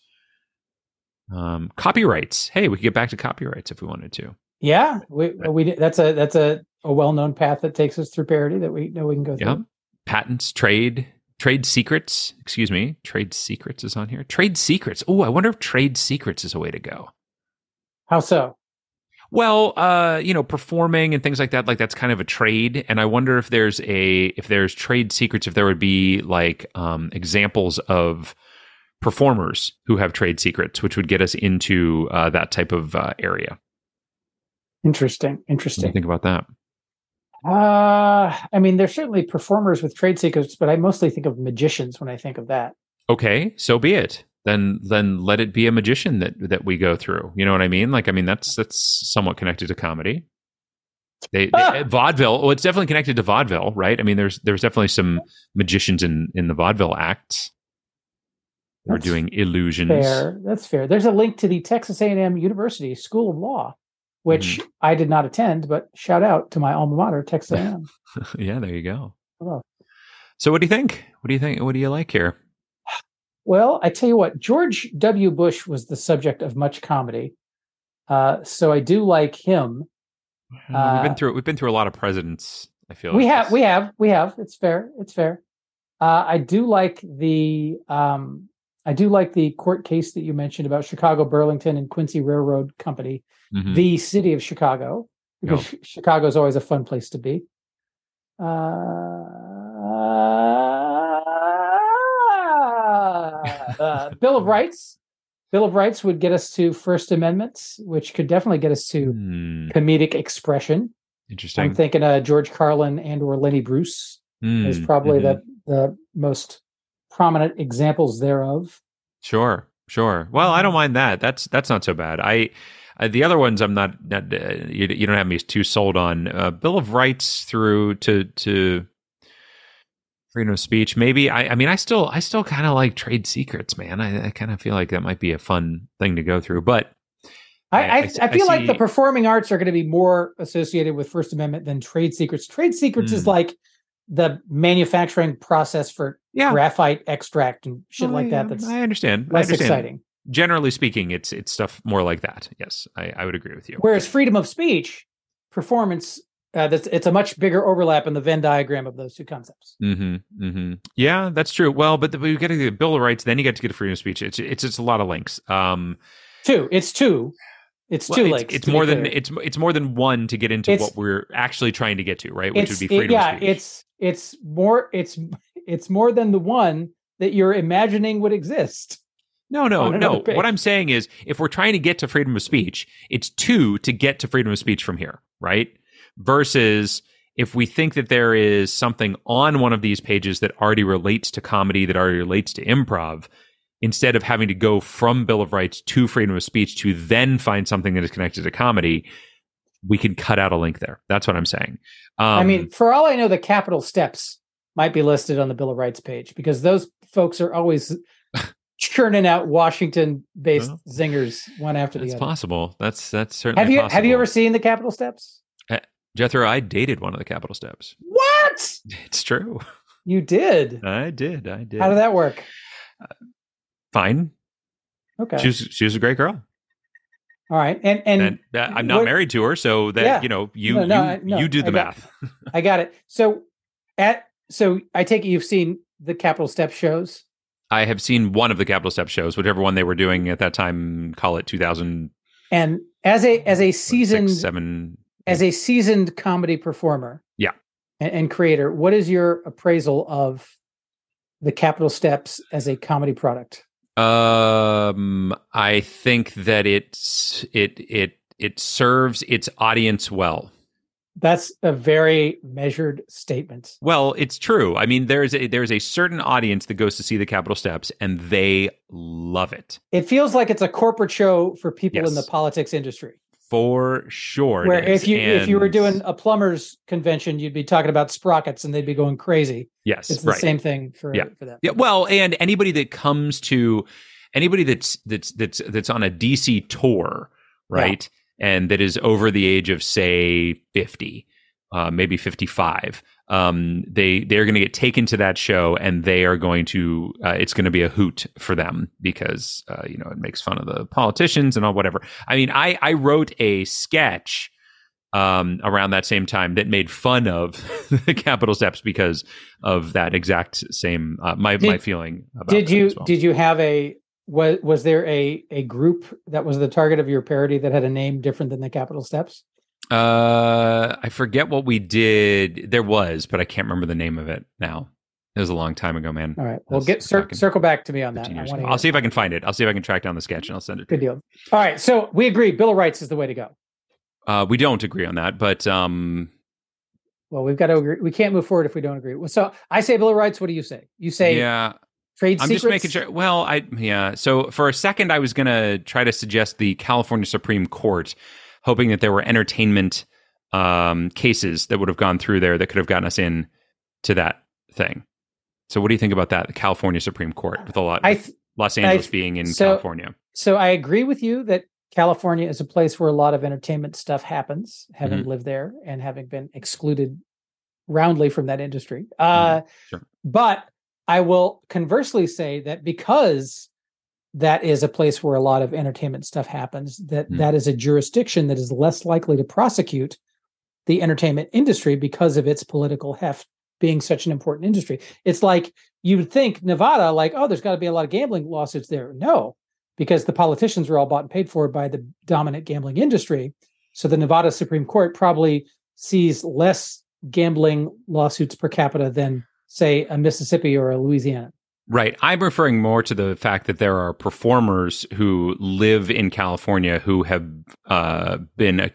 Copyrights. Hey, we could get back to copyrights if we wanted to. Yeah, we that's a well-known path that takes us through parody that we know we can go through. Patents, trade secrets is on here. Trade secrets. Oh, I wonder if trade secrets is a way to go. How so? Well, performing and things like that, like that's kind of a trade. And I wonder if there's trade secrets, if there would be like examples of performers who have trade secrets, which would get us into that type of area. Interesting. What do you think about that? I mean, there's certainly performers with trade secrets, but I mostly think of magicians when I think of that. Okay, so be it. Then let it be a magician that we go through. You know what I mean? Like, I mean, that's somewhat connected to comedy. Vaudeville. Well, it's definitely connected to vaudeville, right? I mean, there's definitely some magicians in the vaudeville acts. We're doing illusions. That's fair. There's a link to the Texas A&M University School of Law, which I did not attend, but shout out to my alma mater, Texas A&M. Yeah, there you go. Hello. So what do you think? What do you like here? Well, I tell you what, George W. Bush was the subject of much comedy. So I do like him. We've been through a lot of presidents, I feel. We have. It's fair. I do like the court case that you mentioned about Chicago, Burlington, and Quincy Railroad Company, the city of Chicago, because Chicago is always a fun place to be. Bill of Rights would get us to First Amendment, which could definitely get us to comedic expression. Interesting. I'm thinking George Carlin and/or Lenny Bruce is probably the most prominent examples thereof. Sure. Well, I don't mind that. That's not so bad. The other ones I'm not you don't have me too sold on. Bill of Rights through to freedom of speech. Maybe I still kind of like trade secrets, man. I kind of feel like that might be a fun thing to go through, but I feel like the performing arts are going to be more associated with First Amendment than trade secrets. Trade secrets is like the manufacturing process for graphite extract and shit like that. That's I understand. Exciting. Generally speaking, it's stuff more like that. Yes, I would agree with you. Whereas freedom of speech, performance It's a much bigger overlap in the Venn diagram of those two concepts. Mm-hmm, mm-hmm. Yeah, that's true. Well, but you get to get Bill of Rights, then you get to get a freedom of speech. It's a lot of links. It's two links. It's more than one to get into what we're actually trying to get to, right? Which would be freedom of speech. It's more than the one that you're imagining would exist. No. What I'm saying is, if we're trying to get to freedom of speech, it's two to get to freedom of speech from here, right? Versus if we think that there is something on one of these pages that already relates to comedy, that already relates to improv, instead of having to go from Bill of Rights to freedom of speech to then find something that is connected to comedy, we can cut out a link there. That's what I'm saying. For all I know, the capital steps might be listed on the Bill of Rights page, because those folks are always churning out Washington-based zingers one after the other. That's possible. That's certainly possible. Have you ever seen the Capitol Steps? Jethro, I dated one of the Capitol Steps. What? It's true. You did? I did. How did that work? Fine. Okay. She was a great girl. All right. And I'm not married to her, so that, yeah. You do the math. I got it. So I take it you've seen the Capitol Steps shows? I have seen one of the Capitol Steps shows, whichever one they were doing at that time. Call it 2000. And as a seasoned comedy performer, yeah, and creator, what is your appraisal of the Capitol Steps as a comedy product? I think that it serves its audience well. That's a very measured statement. Well, it's true. I mean, there's a certain audience that goes to see the Capitol Steps, and they love it. It feels like it's a corporate show for people in the politics industry. For sure. Where if you were doing a plumber's convention, you'd be talking about sprockets and they'd be going crazy. Yes, it's the same thing for that. Yeah. Well, and anybody that's on a DC tour, right? Yeah. And that is over the age of, say, 50, maybe 55. They're going to get taken to that show, and they are going to. It's going to be a hoot for them because it makes fun of the politicians and all whatever. I mean, I wrote a sketch around that same time that made fun of the Capitol Steps because of that exact same my feeling about it. Was there a group that was the target of your parody that had a name different than the Capitol Steps? I forget what we did. There was, but I can't remember the name of it now. It was a long time ago, man. All right. Well, circle back to me on that. I'll see if I can find it. I'll see if I can track down the sketch and I'll send it to you. Good deal. All right. So we agree. Bill of Rights is the way to go. We don't agree on that, but... Well, we've got to agree. We can't move forward if we don't agree. So I say Bill of Rights. What do you say? You say... Yeah. Trade secrets? I'm just making sure. Well, So for a second, I was going to try to suggest the California Supreme Court, hoping that there were entertainment cases that would have gone through there that could have gotten us in to that thing. So what do you think about that? The California Supreme Court with Los Angeles being in California. So I agree with you that California is a place where a lot of entertainment stuff happens, having lived there and having been excluded roundly from that industry. But I will conversely say that because that is a place where a lot of entertainment stuff happens, that is a jurisdiction that is less likely to prosecute the entertainment industry because of its political heft being such an important industry. It's like you would think Nevada, like, oh, there's got to be a lot of gambling lawsuits there. No, because the politicians were all bought and paid for by the dominant gambling industry. So the Nevada Supreme Court probably sees less gambling lawsuits per capita than, say, a Mississippi or a Louisiana. Right. I'm referring more to the fact that there are performers who live in California who have been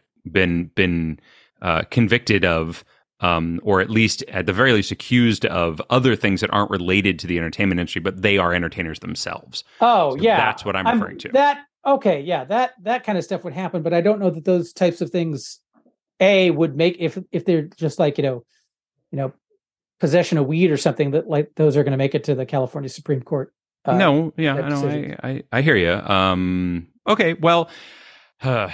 convicted of, or at least at the very least accused of, other things that aren't related to the entertainment industry, but they are entertainers themselves. Oh, so yeah. That's what I'm referring to. That kind of stuff would happen, but I don't know that those types of things, would make, if they're just like, possession of weed or something, that like those are going to make it to the California Supreme Court. I hear you. Okay. Well, so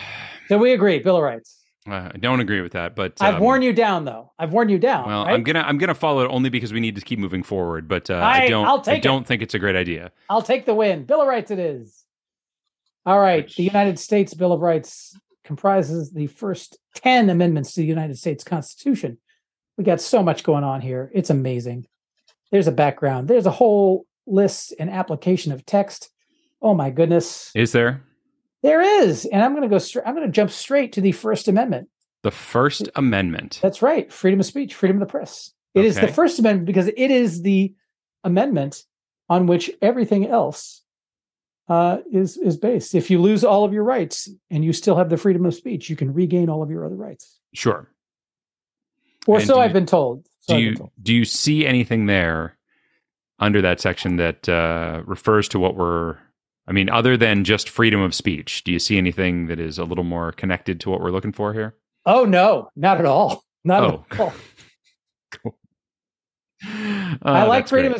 we agree, Bill of Rights. I don't agree with that, but I've worn you down though. Well, right? I'm going to follow it only because we need to keep moving forward, but I don't think it's a great idea. I'll take the win. Bill of Rights it is. All right. The United States Bill of Rights comprises the first 10 amendments to the United States Constitution. We got so much going on here. It's amazing. There's a background. There's a whole list and application of text. Oh my goodness. Is there? There is. And I'm going to jump straight to the First Amendment. The First Amendment. That's right. Freedom of speech, freedom of the press. It is the First Amendment because it is the amendment on which everything else is based. If you lose all of your rights and you still have the freedom of speech, you can regain all of your other rights. Sure. Or so I've been told. Do you see anything there under that section that refers to what we're, I mean, other than just freedom of speech, do you see anything that is a little more connected to what we're looking for here? Oh, no, not at all. Not at all. Cool. I like freedom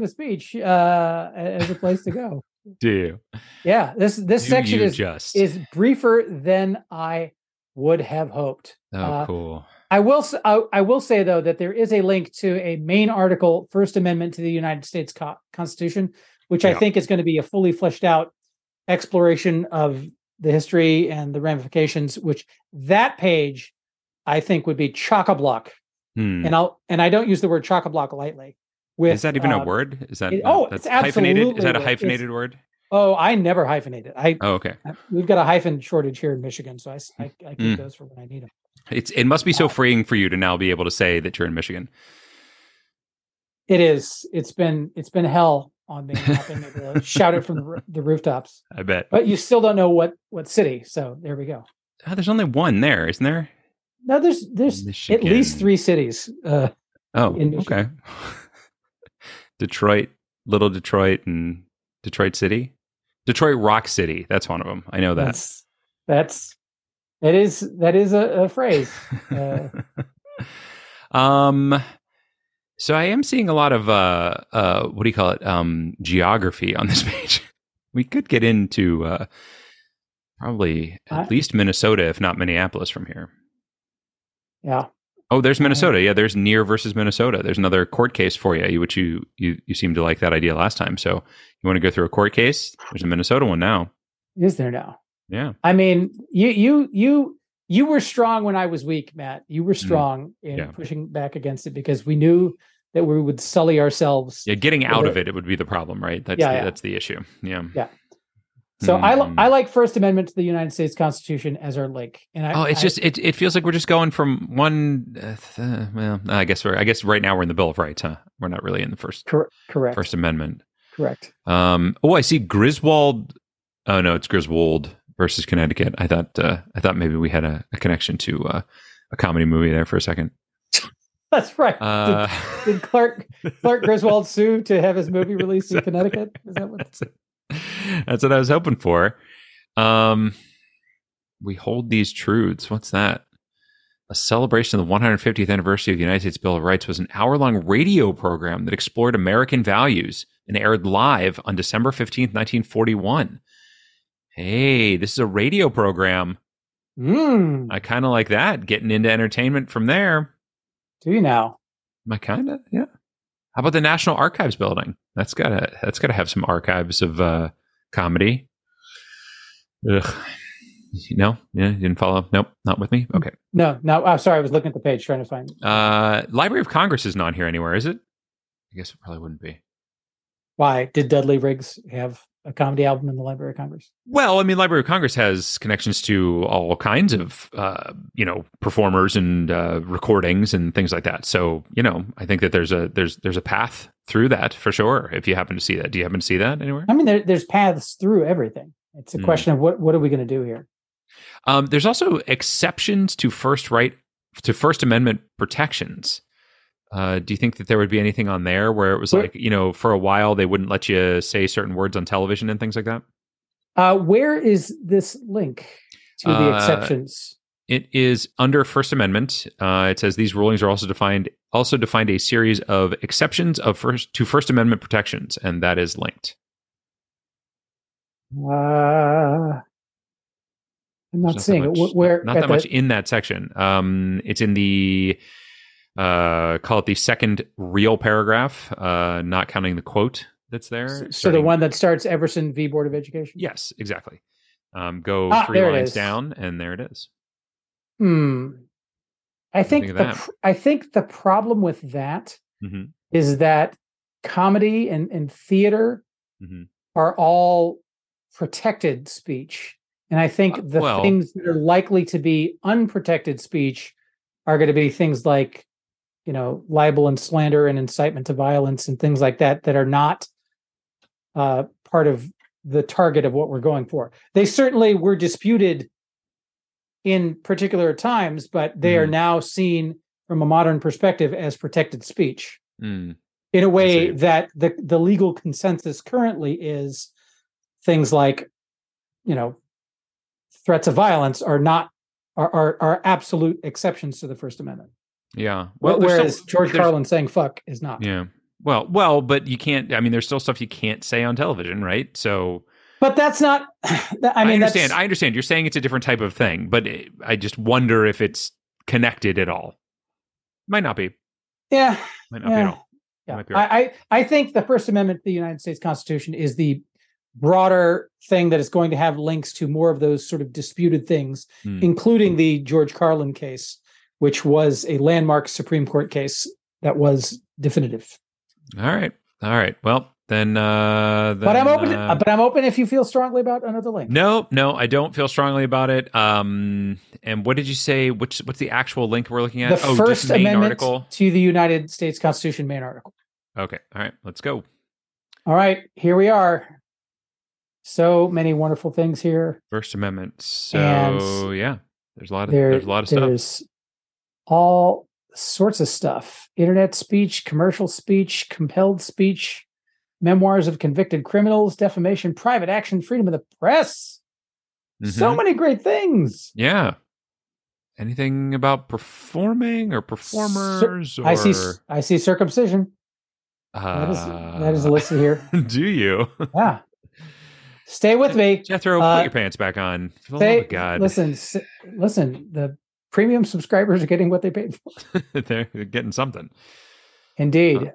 of speech as a place to go. Do you? Yeah. This section is briefer than I would have hoped. Oh, cool. I will say, though, that there is a link to a main article, First Amendment to the United States Constitution, which I think is going to be a fully fleshed out exploration of the history and the ramifications, which that page I think would be chock-a-block. Hmm. And I don't use the word chock-a-block lightly. Is that even a word? Is that that's hyphenated? Is that a hyphenated word? Oh, I never hyphenate it. Okay. We've got a hyphen shortage here in Michigan, so I keep those for when I need them. It must be so freeing for you to now be able to say that you're in Michigan. It is. It's been hell on me not being able to shout it from the rooftops. I bet. But you still don't know what city. So there we go. Oh, there's only one there, isn't there? No, there's Michigan. At least three cities. Okay. Detroit, Little Detroit, and Detroit City. Detroit Rock City. That's one of them. I know that. That is a phrase. So I am seeing a lot of geography on this page. We could get into probably at least Minnesota, if not Minneapolis, from here. Yeah. Oh, there's Minnesota. Yeah, there's Near versus Minnesota. There's another court case for you, which you seemed to like that idea last time. So you want to go through a court case? There's a Minnesota one now. Is there now? Yeah. I mean, you were strong when I was weak, Matt. You were strong in pushing back against it because we knew that we would sully ourselves. Yeah, getting out of it would be the problem, right? That's the issue. Yeah. Yeah. So I like First Amendment to the United States Constitution as our link. And it feels like we're just going from one. I guess right now we're in the Bill of Rights, huh? We're not really in the First Amendment. Correct. I see Griswold. Oh no, it's Griswold versus Connecticut. I thought maybe we had a connection to a comedy movie there for a second. That's right. Did Clark Griswold sue to have his movie released in Connecticut? Is that what? That's what I was hoping for. We hold these truths. What's that? A celebration of the 150th anniversary of the United States Bill of Rights was an hour-long radio program that explored American values and aired live on December 15th, 1941. Hey, this is a radio program. I kind of like that. Getting into entertainment from there. Do you now? I kind of, yeah. How about the National Archives building? That's gotta have some archives of comedy. Ugh. No, yeah, you didn't follow. Nope, not with me. Okay. No. I'm sorry, I was looking at the page trying to find. Library of Congress is not here anywhere, is it? I guess it probably wouldn't be. Why did Dudley Riggs have a comedy album in the Library of Congress? Well, I mean, Library of Congress has connections to all kinds of, performers and recordings and things like that. So, I think that there's a path through that for sure. If you happen to see that, do you happen to see that anywhere? I mean, there's paths through everything. It's a question of what are we going to do here? There's also exceptions to First Amendment protections. Do you think that there would be anything on there where it was like, for a while they wouldn't let you say certain words on television and things like that? Where is this link to the exceptions? It is under First Amendment. It says these rulings are also defined a series of exceptions to First Amendment protections, and that is linked. I'm not seeing it. Where? Not that much in that section. It's in the. Call it the second real paragraph, not counting the quote that's there. So the one that starts Everson v. Board of Education? Yes, exactly. Go three lines down, and there it is. I think the problem with that is that comedy and theater are all protected speech. And I think the things that are likely to be unprotected speech are going to be things like, you know, libel and slander and incitement to violence and things like that, that are not part of the target of what we're going for. They certainly were disputed in particular times, but they are now seen from a modern perspective as protected speech in a way that the legal consensus currently is things like, you know, threats of violence are not are absolute exceptions to the First Amendment. Yeah. Well, whereas George Carlin saying "fuck" is not. Yeah. Well, but you can't. I mean, there's still stuff you can't say on television, right? So. But that's not. I understand. You're saying it's a different type of thing, but I just wonder if it's connected at all. Might not be. Yeah. Might not be at all. Yeah. Might be right. I think the First Amendment, the United States Constitution, is the broader thing that is going to have links to more of those sort of disputed things, including the George Carlin case, which was a landmark Supreme Court case that was definitive. All right. Well, then but I'm open. But I'm open if you feel strongly about another link. No, I don't feel strongly about it. And what did you say? What's the actual link we're looking at? The First Amendment article to the United States Constitution, main article. Okay. All right. Let's go. All right. Here we are. So many wonderful things here. First Amendment. So there's a lot of stuff. There's all sorts of stuff: internet speech, commercial speech, compelled speech, memoirs of convicted criminals, defamation, private action, freedom of the press. So many great things. Yeah. Anything about performing or performers? I see circumcision. That is listed here. Do you? Yeah. Stay with me. Jethro, put your pants back on. Oh, my God. Listen, the premium subscribers are getting what they paid for. They're getting something. Indeed.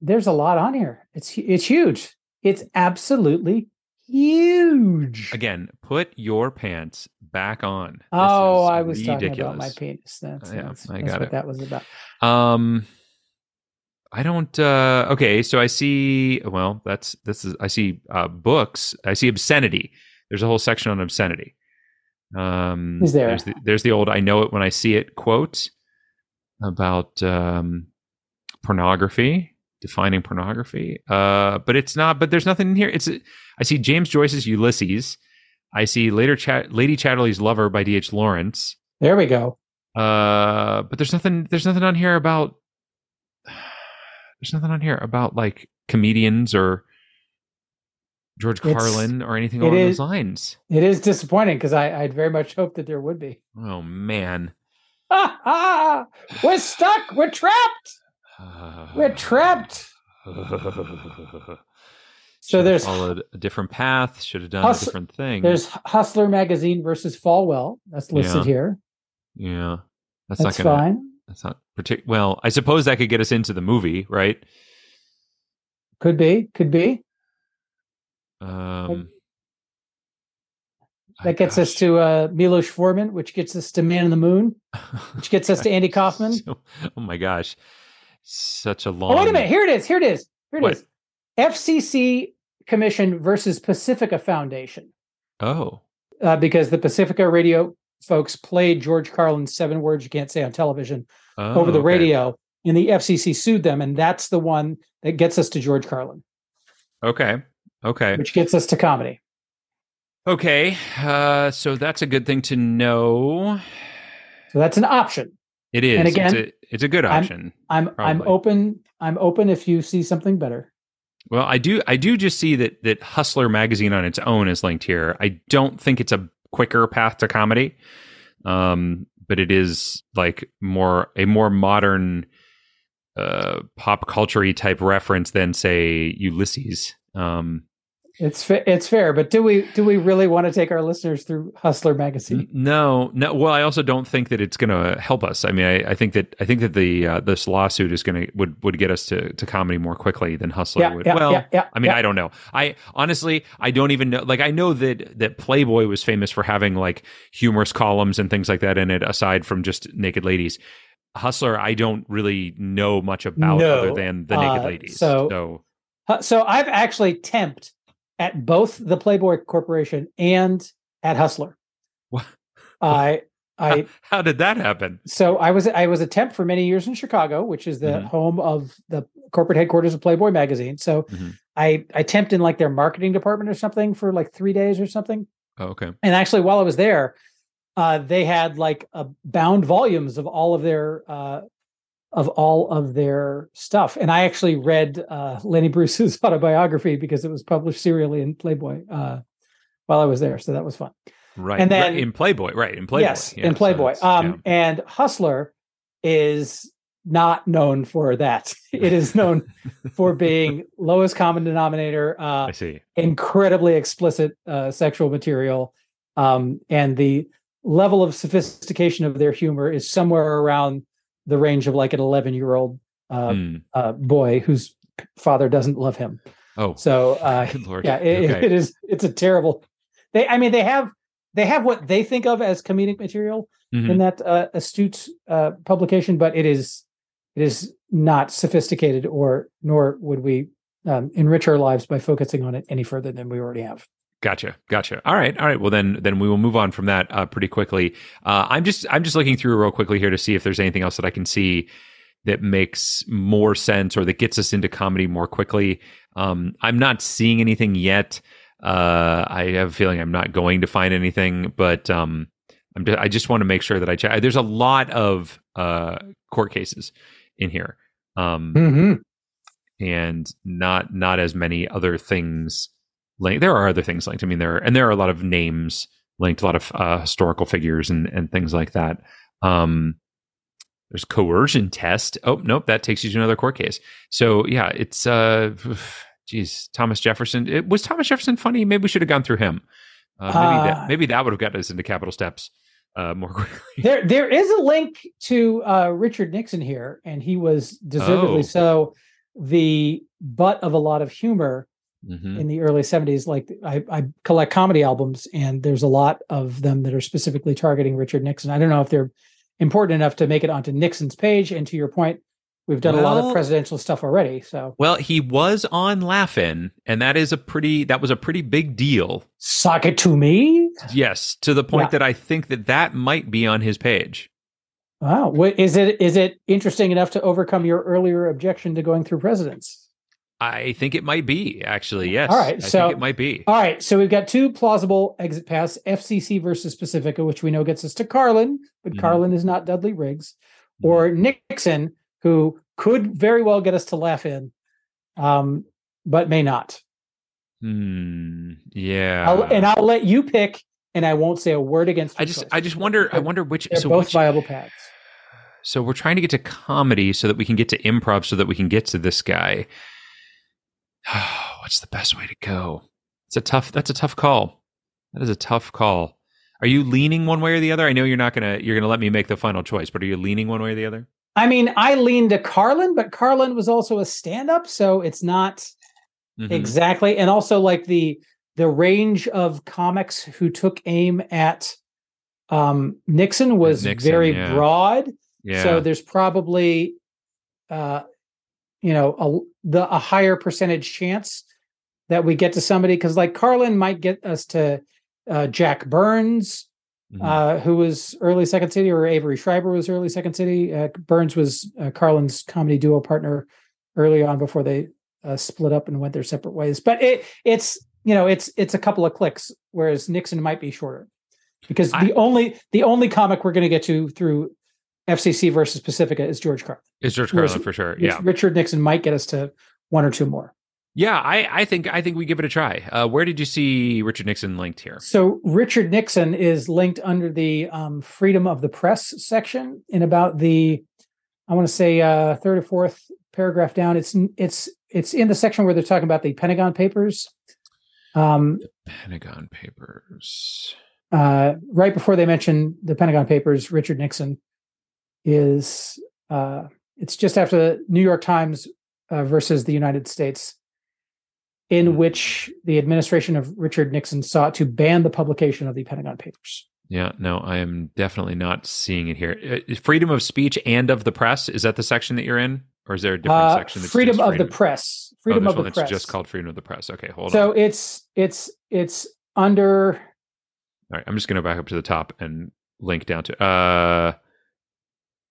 There's a lot on here. It's huge. It's absolutely huge. Again, put your pants back on. I was talking about my penis. That's what that was about. I don't, okay. So I see, well, I see books. I see obscenity. There's a whole section on obscenity. Is there? There's the old, I know it when I see it quote about pornography, defining pornography. But there's nothing in here. I see James Joyce's Ulysses. I see Lady Chatterley's Lover by D.H. Lawrence. There we go. But there's nothing on here about, like comedians or George Carlin or anything along those lines. It is disappointing because I'd very much hoped that there would be. Oh, man. We're stuck. We're trapped. So there's followed a different path. Should have done a different thing. There's Hustler Magazine versus Falwell. That's listed here. Yeah. That's not going to. That's not particular. Well, I suppose that could get us into the movie, right? Could be. That gets us to Milos Forman, which gets us to Man on the Moon, which gets us to Andy Kaufman. Oh my gosh, such a long. Oh, wait a minute! Here it is. Here it is. FCC Commission versus Pacifica Foundation. Oh. Because the Pacifica Radio folks played George Carlin's 7 words you can't say on television over the radio, and the FCC sued them, and that's the one that gets us to George Carlin. Okay. Which gets us to comedy. Okay. So that's a good thing to know. So that's an option. It is. And again, it's a good option. I'm open if you see something better. Well, I do just see that Hustler Magazine on its own is linked here. I don't think it's a quicker path to comedy, but it is like a more modern pop culture-y type reference than, say, Ulysses. It's fair, but do we really want to take our listeners through Hustler magazine? No. Well, I also don't think that it's going to help us. I mean, I think that the this lawsuit is going to would get us to comedy more quickly than Hustler would. I don't know. I honestly, I don't even know. Like, I know that Playboy was famous for having like humorous columns and things like that in it, aside from just naked ladies. Hustler, I don't really know much about other than the naked ladies. So I've actually temped at both the Playboy Corporation and at Hustler. What? How did that happen? So I was a temp for many years in Chicago, which is the home of the corporate headquarters of Playboy magazine. So I temped in like their marketing department or something for like 3 days or something. Oh, okay. And actually, while I was there, they had like bound volumes of all of their stuff. And I actually read Lenny Bruce's autobiography because it was published serially in Playboy while I was there. So that was fun. Right. And then in Playboy, Yes, yeah, in Playboy. So and Hustler is not known for that. It is known for being lowest common denominator, I see. Incredibly explicit sexual material. And the level of sophistication of their humor is somewhere around the range of like an 11-year-old boy whose father doesn't love him. Oh, so good Lord. Yeah, it is. It's a terrible. They have what they think of as comedic material in that astute publication, but it is not sophisticated, nor would we enrich our lives by focusing on it any further than we already have. Gotcha. All right. Well, then we will move on from that pretty quickly. I'm just looking through real quickly here to see if there's anything else that I can see that makes more sense or that gets us into comedy more quickly. I'm not seeing anything yet. I have a feeling I'm not going to find anything, but I just want to make sure that I check. There's a lot of court cases in here, and not as many other things. There are other things linked. I mean, there are a lot of names linked, a lot of historical figures and things like that. There's coercion test. Oh, nope, that takes you to another court case. So yeah, it's Thomas Jefferson. Was Thomas Jefferson funny? Maybe we should have gone through him. Maybe that would have gotten us into capital steps more quickly. There is a link to Richard Nixon here, and he was deservedly so the butt of a lot of humor. In the early 70s, like I collect comedy albums, and there's a lot of them that are specifically targeting Richard Nixon. I don't know if they're important enough to make it onto Nixon's page. And to your point, we've done a lot of presidential stuff already. So, well, he was on Laugh-In, and that was a pretty big deal. Sock it to me. Yes, to the point that I think that might be on his page. Wow, is it interesting enough to overcome your earlier objection to going through presidents? I think it might be, actually, yes. All right, I think it might be. All right, so we've got two plausible exit paths, FCC versus Pacifica, which we know gets us to Carlin, but Carlin is not Dudley Riggs, or Nixon, who could very well get us to Laugh-In, but may not. Yeah. I'll let you pick, and I won't say a word against I just wonder which... They're both viable paths. So we're trying to get to comedy so that we can get to improv so that we can get to this guy. Oh, what's the best way to go? That's a tough call. That is a tough call. Are you leaning one way or the other? I know you're going to let me make the final choice, but are you leaning one way or the other? I mean, I lean to Carlin, but Carlin was also a stand-up, so it's not exactly. And also like the range of comics who took aim at Nixon was very broad. Yeah. So there's probably a higher percentage chance that we get to somebody, because like Carlin might get us to Jack Burns, who was early Second City, or Avery Schreiber was early Second City. Burns was Carlin's comedy duo partner early on before they split up and went their separate ways. But it's a couple of clicks, whereas Nixon might be shorter, because the only comic we're going to get to through FCC versus Pacifica is George Carlin. It's George Carlin for sure. Yeah, Richard Nixon might get us to one or two more. Yeah, I think we give it a try. Where did you see Richard Nixon linked here? So Richard Nixon is linked under the Freedom of the Press section in about the, I want to say third or fourth paragraph down. It's in the section where they're talking about the Pentagon Papers. The Pentagon Papers. Right before they mention the Pentagon Papers, Richard Nixon is, it's just after the New York Times versus the United States, in which the administration of Richard Nixon sought to ban the publication of the Pentagon Papers. Yeah, no, I am definitely not seeing it here. Freedom of speech and of the press, is that the section that you're in? Or is there a different section? That's freedom of the press. Freedom of the press. That's just called freedom of the press. Okay, hold on. So it's under. All right, I'm just going to back up to the top and link down to.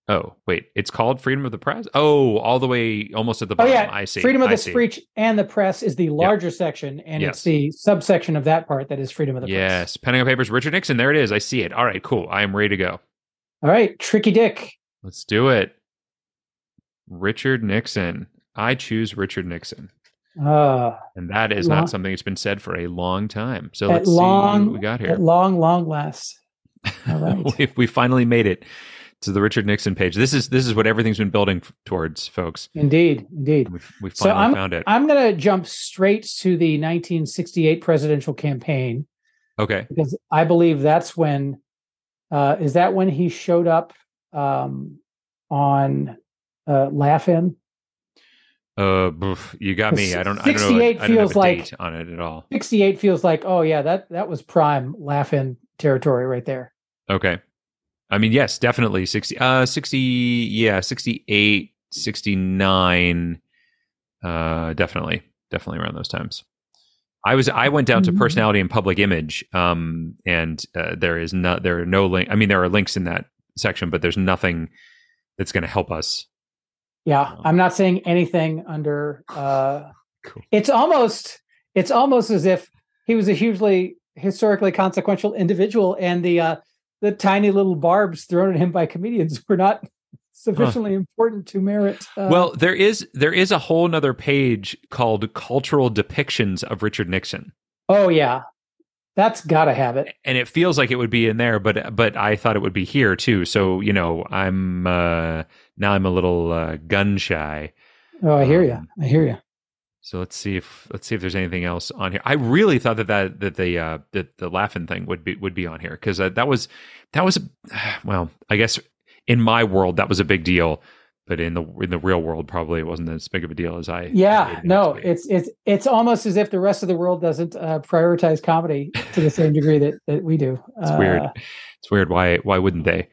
Oh wait, it's called freedom of the press. Oh, all the way almost at the bottom. Yeah. I see. Freedom of the speech and the press is the larger section, and it's the subsection of that part that is freedom of the press. Yes, Pentagon Papers, Richard Nixon. There it is. I see it. All right, cool. I am ready to go. All right, Tricky Dick. Let's do it. Richard Nixon. I choose Richard Nixon. And that is not something that's been said for a long time. So let's see what we got here. At long, long last. All right. we finally made it to the Richard Nixon page. This is what everything's been building towards, folks. Indeed. We finally found it. I'm going to jump straight to the 1968 presidential campaign. Okay. Because I believe that's when, is that when he showed up on... Laugh-In. You got me. I don't feels have a date on it at all. 68 feels like, oh yeah, that was prime Laugh-In territory right there. Okay. I mean, yes, definitely 68, 69. Definitely around those times. I went down to personality and public image. And there are no link. I mean, there are links in that section, but there's nothing that's going to help us. Yeah, I'm not saying anything under. Cool. It's almost as if he was a hugely historically consequential individual, and the tiny little barbs thrown at him by comedians were not sufficiently important to merit. Well, there is a whole nother page called "Cultural Depictions of Richard Nixon." Oh yeah, that's gotta have it. And it feels like it would be in there, but I thought it would be here too. So I'm. Now I'm a little gun shy. Oh, I hear you. I hear you. So let's see if there's anything else on here. I really thought that the Laugh-In thing would be on here, because that was I guess in my world that was a big deal, but in the real world probably it wasn't as big of a deal as I. Yeah, no, it's almost as if the rest of the world doesn't prioritize comedy to the same degree that we do. It's weird. It's weird. Why wouldn't they?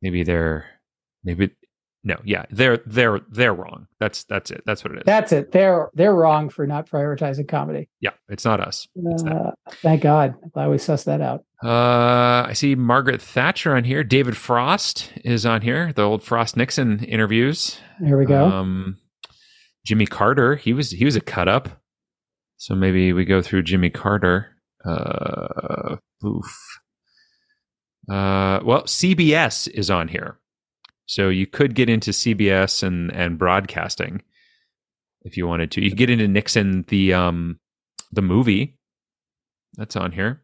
Maybe. No, yeah, they're wrong. That's it. That's what it is. That's it. They're wrong for not prioritizing comedy. Yeah, it's not us. It's thank God. I'm glad we sussed that out. I see Margaret Thatcher on here. David Frost is on here. The old Frost-Nixon interviews. There we go. Jimmy Carter. He was a cut up. So maybe we go through Jimmy Carter. Well, CBS is on here. So you could get into CBS and broadcasting if you wanted to. You could get into Nixon, the movie that's on here.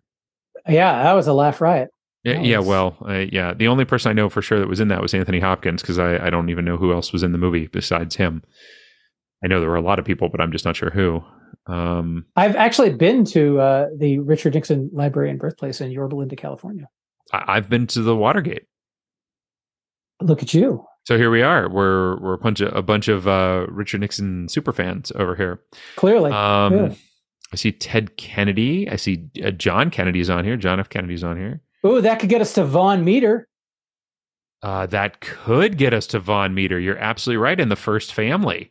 Yeah, that was a laugh riot. Yeah. The only person I know for sure that was in that was Anthony Hopkins, because I don't even know who else was in the movie besides him. I know there were a lot of people, but I'm just not sure who. I've actually been to the Richard Nixon Library and Birthplace in Yorba Linda, California. I've been to the Watergate. Look at you. So here we are. We're a bunch of Richard Nixon superfans over here. Clearly. Clearly. I see Ted Kennedy. I see John Kennedy's on here. John F. Kennedy's on here. Oh, that could get us to Von Meter. That could get us to Von Meter. You're absolutely right. In the First Family.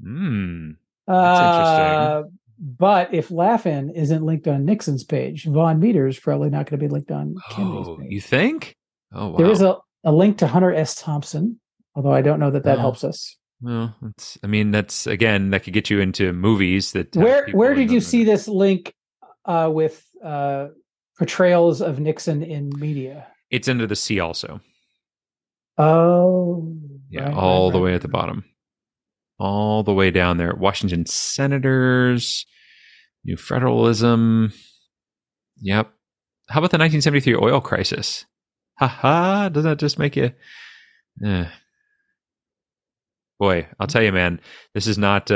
That's interesting. But if Laugh-In isn't linked on Nixon's page, Von Meter is probably not going to be linked on Kennedy's page. You think? Oh, wow. There is a link to Hunter S. Thompson, although I don't know that helps us. No, that's again, that could get you into movies. That where did you see this link with portrayals of Nixon in media? It's under the C also. Oh, yeah, right, all the way at the bottom, all the way down there. Washington senators, new federalism. Yep. How about the 1973 oil crisis? Ha! Doesn't that just make you? Boy, I'll tell you, man, this is not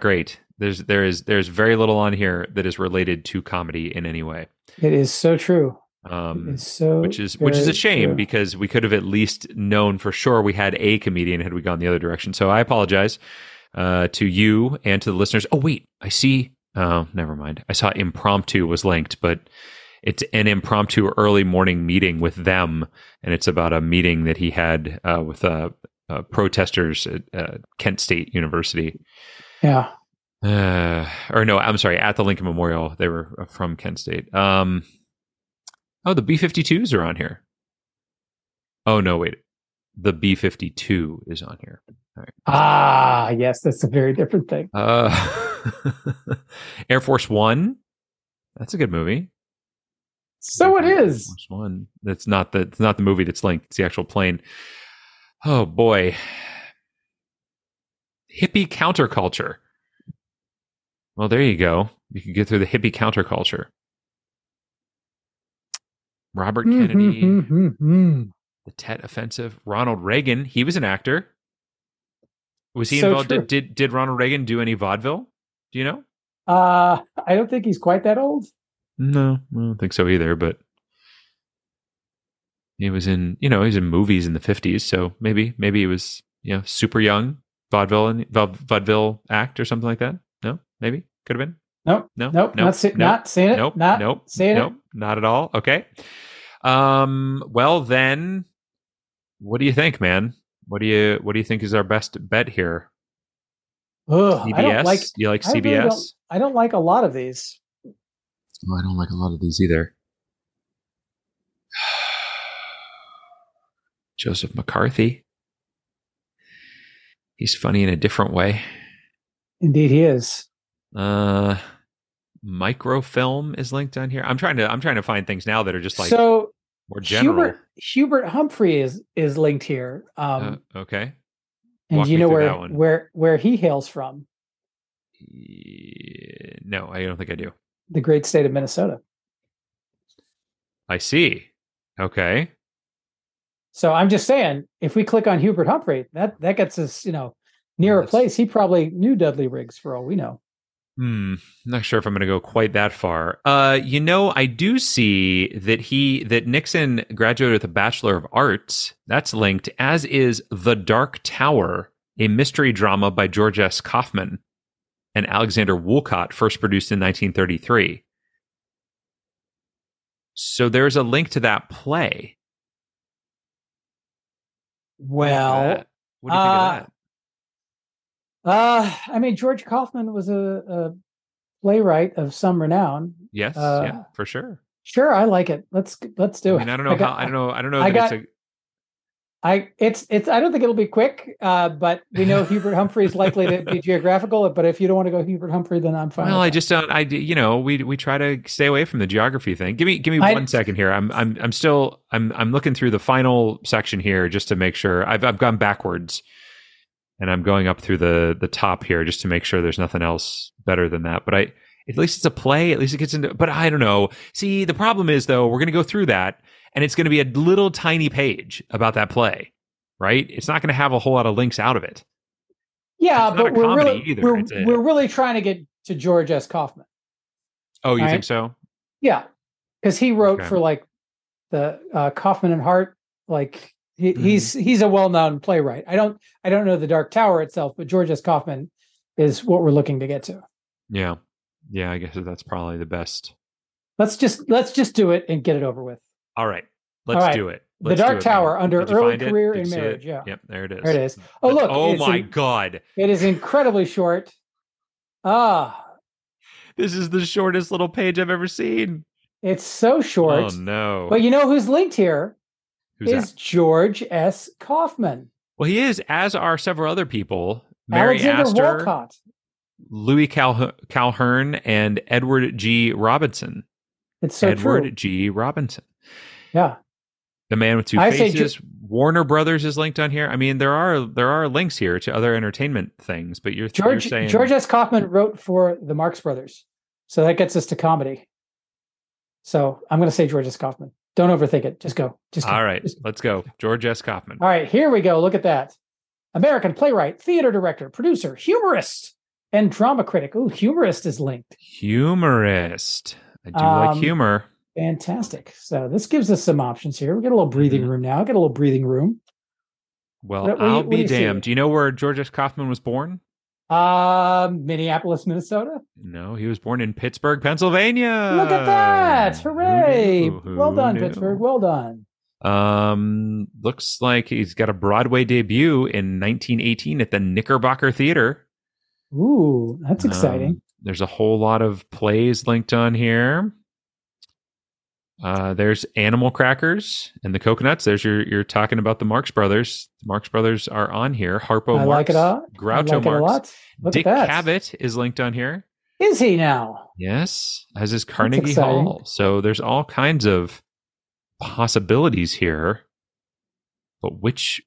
great. There's very little on here that is related to comedy in any way. It is so true. Which is a shame true. Because we could have at least known for sure we had a comedian had we gone the other direction. So I apologize to you and to the listeners. Oh wait, I see. Oh, never mind. I saw Impromptu was linked, but it's an impromptu early morning meeting with them, and it's about a meeting that he had with protesters at Kent State University. Yeah. Or no, I'm sorry, at the Lincoln Memorial. They were from Kent State. The B-52s are on here. Oh, no, wait. The B-52 is on here. All right. Ah, yes, that's a very different thing. Air Force One. That's a good movie. So it is. Air Force One. That's not the, it's not the movie that's linked. It's the actual plane. Oh, boy. Hippie counterculture. Well, there you go. You can get through the hippie counterculture. Robert Kennedy, the Tet Offensive, Ronald Reagan. He was an actor. Was he involved? Did Ronald Reagan do any vaudeville? Do you know? I don't think he's quite that old. No, I don't think so either. But he was in, he's in movies in the '50s. So maybe he was, super young vaudeville act or something like that. No, maybe could have been. Nope. No. Not saying it. Nope. Not at all. Okay. Well then, what do you think, man? What do you think is our best bet here? Ugh, CBS? You like CBS? Really I don't like a lot of these. Oh, I don't like a lot of these either. Joseph McCarthy. He's funny in a different way. Indeed, he is. Microfilm is linked on here. I'm trying to find things now that are just like so more general. Hubert Humphrey is linked here. Okay. And you know where he hails from? No, I don't think I do. The great state of Minnesota. I see. Okay. So I'm just saying, if we click on Hubert Humphrey, that gets us, near a place. He probably knew Dudley Riggs for all we know. Not sure if I'm going to go quite that far. I do see that Nixon graduated with a Bachelor of Arts. That's linked, as is The Dark Tower, a mystery drama by George S. Kaufman and Alexander Woolcott, first produced in 1933. So there's a link to that play. Well, what do you think of that? George Kaufman was a playwright of some renown. Yes, for sure. Sure, I like it. Let's do it. I don't know how. I don't know. I don't think it'll be quick. But we know Hubert Humphrey is likely to be geographical. But if you don't want to go Hubert Humphrey, then I'm fine. Well, I just don't. We try to stay away from the geography thing. Give me 1 second here. I'm still looking through the final section here just to make sure. I've gone backwards. And I'm going up through the top here just to make sure there's nothing else better than that. But at least it's a play. At least it gets into. But I don't know. See, the problem is though, we're going to go through that, and it's going to be a little tiny page about that play, right? It's not going to have a whole lot of links out of it. Yeah, it's but we're really either. We're really trying to get to George S. Kaufman. Oh, you think so? Yeah, because he wrote for the Kaufman and Hart . He's a well-known playwright. I don't know The Dark Tower itself, but George S. Kaufman is what we're looking to get to. Yeah. Yeah. I guess that's probably the best. Let's just do it and get it over with. All right. Let's do it. The Dark Tower under early career in marriage. Yeah. Yep. There it is. There it is. Oh, look. Oh my God. It is incredibly short. This is the shortest little page I've ever seen. It's so short. Oh no. But you know who's linked here? Is George S. Kaufman. Well, he is, as are several other people. Mary Alexander Woolcott, Louis Calhern, and Edward G. Robinson. It's so Edward true. G. Robinson. Yeah. The Man with Two Faces. Warner Brothers is linked on here. I mean, there are links here to other entertainment things, but you're saying... George S. Kaufman wrote for the Marx Brothers. So that gets us to comedy. So I'm going to say George S. Kaufman. Don't overthink it. Just go. All right. Let's go. George S. Kaufman. All right. Here we go. Look at that. American playwright, theater director, producer, humorist, And drama critic. Ooh, humorist is linked. Humorist. I do like humor. Fantastic. So this gives us some options here. We get a little breathing room now. Get a little breathing room. Well, I'll be damned. Do you know where George S. Kaufman was born? Minneapolis, Minnesota? No, he was born in Pittsburgh, Pennsylvania. Look at that. Hooray. Well done, Pittsburgh. Well done. Looks like he's got a Broadway debut in 1918 at the Knickerbocker Theater. Ooh, that's exciting. There's a whole lot of plays linked on here. There's Animal Crackers and the Coconuts. There's you're talking about the Marx Brothers. The Marx Brothers are on here. Harpo I Marx, like it all. Groucho like Marx. It Dick Cavett is linked on here. Is he now? Yes, as is Carnegie Hall. So there's all kinds of possibilities here. But which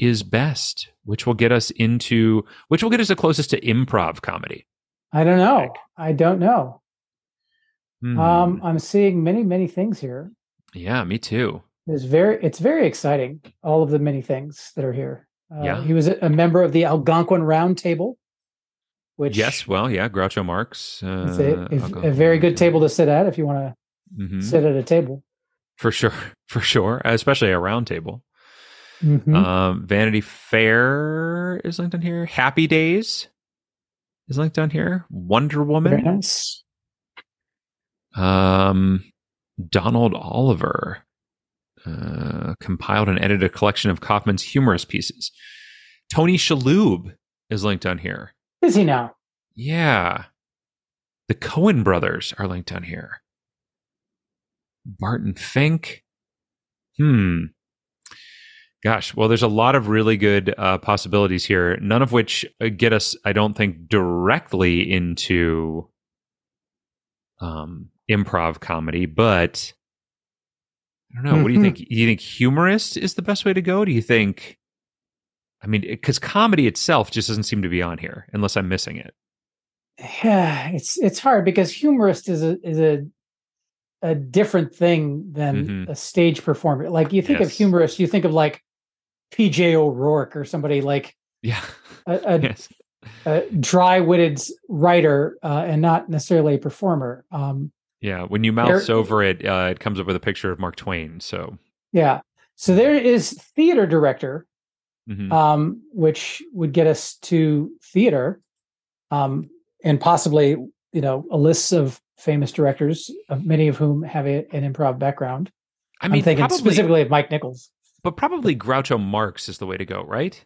is best? Which will get us into which will get us the closest to improv comedy? I don't know. I don't know. I'm seeing many things here. Yeah, me too. It's very exciting. All of the many things that are here. Yeah, he was a member of the Algonquin Round Table. Which Groucho Marx. It's a very good table to sit at if you want to sit at a table. For sure, especially a round table. Vanity Fair is linked on here. Happy Days is linked on here. Wonder Woman. Very nice. Donald Oliver compiled and edited a collection of Kaufman's humorous pieces. Tony Shalhoub is linked on here. Is he now? Yeah. The Coen brothers are linked on here. Barton Fink. Gosh, well, there's a lot of really good possibilities here, none of which get us, I don't think, directly into improv comedy, but I don't know. What do you think? Do you think humorist is the best way to go? Do you think, I mean, because comedy itself just doesn't seem to be on here unless I'm missing it. Yeah, it's hard because humorist is a different thing than a stage performer. Like you think of humorist, you think of like PJ O'Rourke or somebody like a dry-witted writer and not necessarily a performer. When you mouse over it, it comes up with a picture of Mark Twain. So so there is theater director, which would get us to theater, and possibly a list of famous directors, many of whom have an improv background. I mean, I'm thinking specifically of Mike Nichols, but probably Groucho Marx is the way to go, right?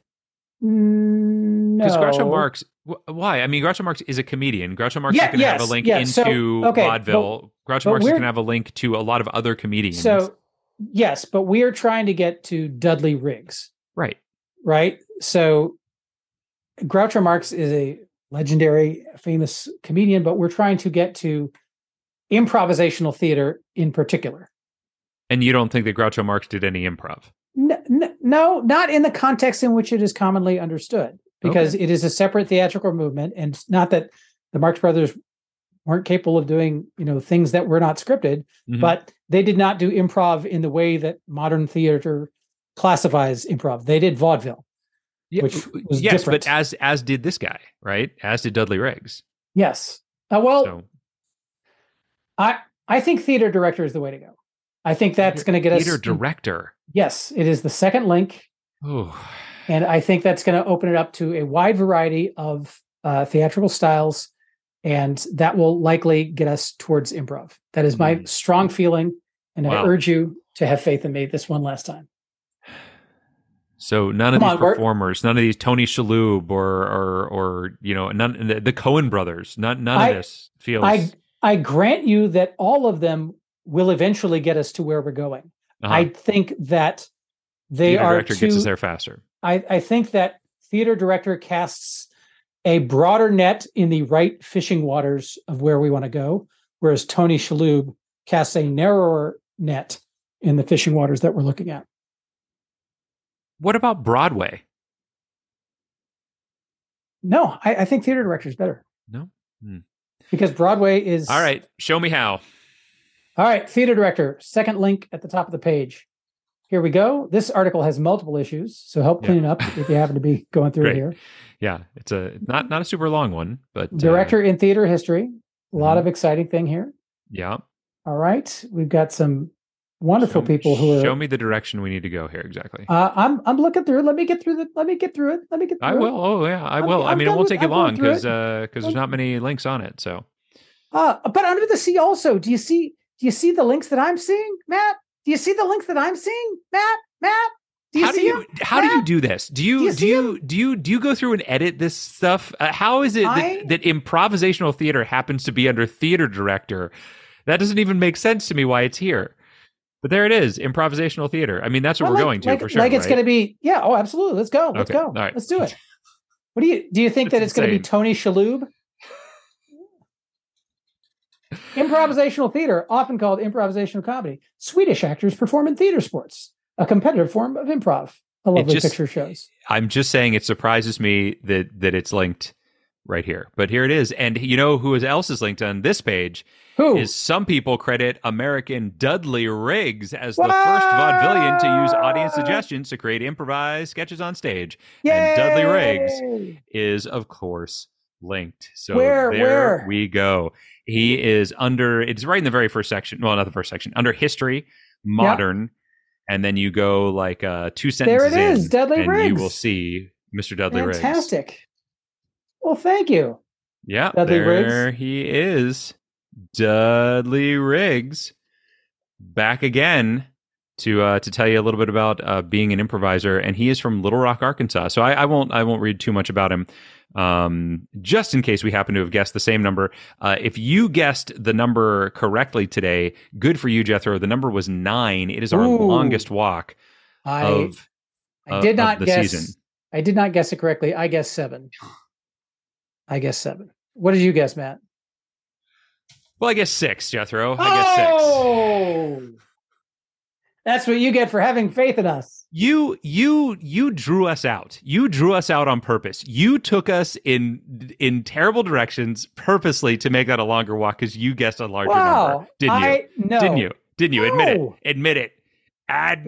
No. Because Groucho Marx, why? I mean, Groucho Marx is a comedian. Groucho Marx is going to have a link into vaudeville. Groucho Marx is going to have a link to a lot of other comedians. So, yes, but we are trying to get to Dudley Riggs. Right? So Groucho Marx is a legendary, famous comedian, but we're trying to get to improvisational theater in particular. And you don't think that Groucho Marx did any improv? No, not in the context in which it is commonly understood, because it is a separate theatrical movement, and not that the Marx Brothers weren't capable of doing, things that were not scripted, but they did not do improv in the way that modern theater classifies improv. They did vaudeville, which was different. But as did this guy, right? As did Dudley Riggs. Yes. I think theater director is the way to go. I think that's going to get us... Theater director. Yes, it is the second link. Ooh. And I think that's going to open it up to a wide variety of theatrical styles, and that will likely get us towards improv. That is my strong feeling, and I urge you to have faith in me this one last time. So none of these Tony Shalhoub or none the Coen brothers, none of this feels... I grant you that all of them will eventually get us to where we're going. I think that gets us there faster. I think that theater director casts a broader net in the right fishing waters of where we want to go, whereas Tony Shalhoub casts a narrower net in the fishing waters that we're looking at. What about Broadway? No, I think theater director is better. No? Because Broadway is... All right, show me how. All right, theater director, second link at the top of the page. Here we go. This article has multiple issues, so help clean up if you happen to be going through it here. Yeah, it's a not a super long one, but director in theater history. A lot of exciting thing here. Yeah. All right, we've got some wonderful people who are. Show me the direction we need to go here exactly. I'm looking through. Let me get through it. I will. Oh yeah, I will. I mean, it won't take you long because there's not many links on it. So. But under the sea also. Do you see the links that I'm seeing, Matt? Do you see the links that I'm seeing, Matt? Do you see them? How do you do this? Do you go through and edit this stuff? How is it that improvisational theater happens to be under theater director? That doesn't even make sense to me why it's here. But there it is, improvisational theater. I mean, that's what we're going to for sure. Like it's going to be, yeah. Oh, absolutely. Let's go. Let's go. All right. Let's do it. What do you think that it's going to be Tony Shalhoub? Improvisational theater, often called improvisational comedy. Swedish actors perform in theater sports, a competitive form of improv. A lovely picture shows. I'm just saying it surprises me that it's linked right here. But here it is. And you know who else is linked on this page? Who? Is some people credit American Dudley Riggs as the first vaudevillian to use audience suggestions to create improvised sketches on stage. Yay! And Dudley Riggs is, of course, linked. So there we go. He is under, it's right in the very first section. Well, not the first section, under history, modern. Yep. And then you go like 2 sentences in. There it is, Dudley Riggs. And you will see Mr. Dudley Riggs. Fantastic. Well, thank you. Yeah, Dudley Riggs. There he is. Dudley Riggs. Back again to tell you a little bit about being an improviser. And he is from Little Rock, Arkansas. So I won't read too much about him. Just in case we happen to have guessed the same number, if you guessed the number correctly today, good for you, Jethro. The number was 9. It is our longest walk of the season. I did not guess it correctly. I guessed 7. What did you guess, Matt? Well, I guess 6, Jethro. I guess 6. That's what you get for having faith in us. You drew us out. You drew us out on purpose. You took us in terrible directions purposely to make that a longer walk because you guessed a larger number, didn't you? No. Didn't you? No. Admit it. I'd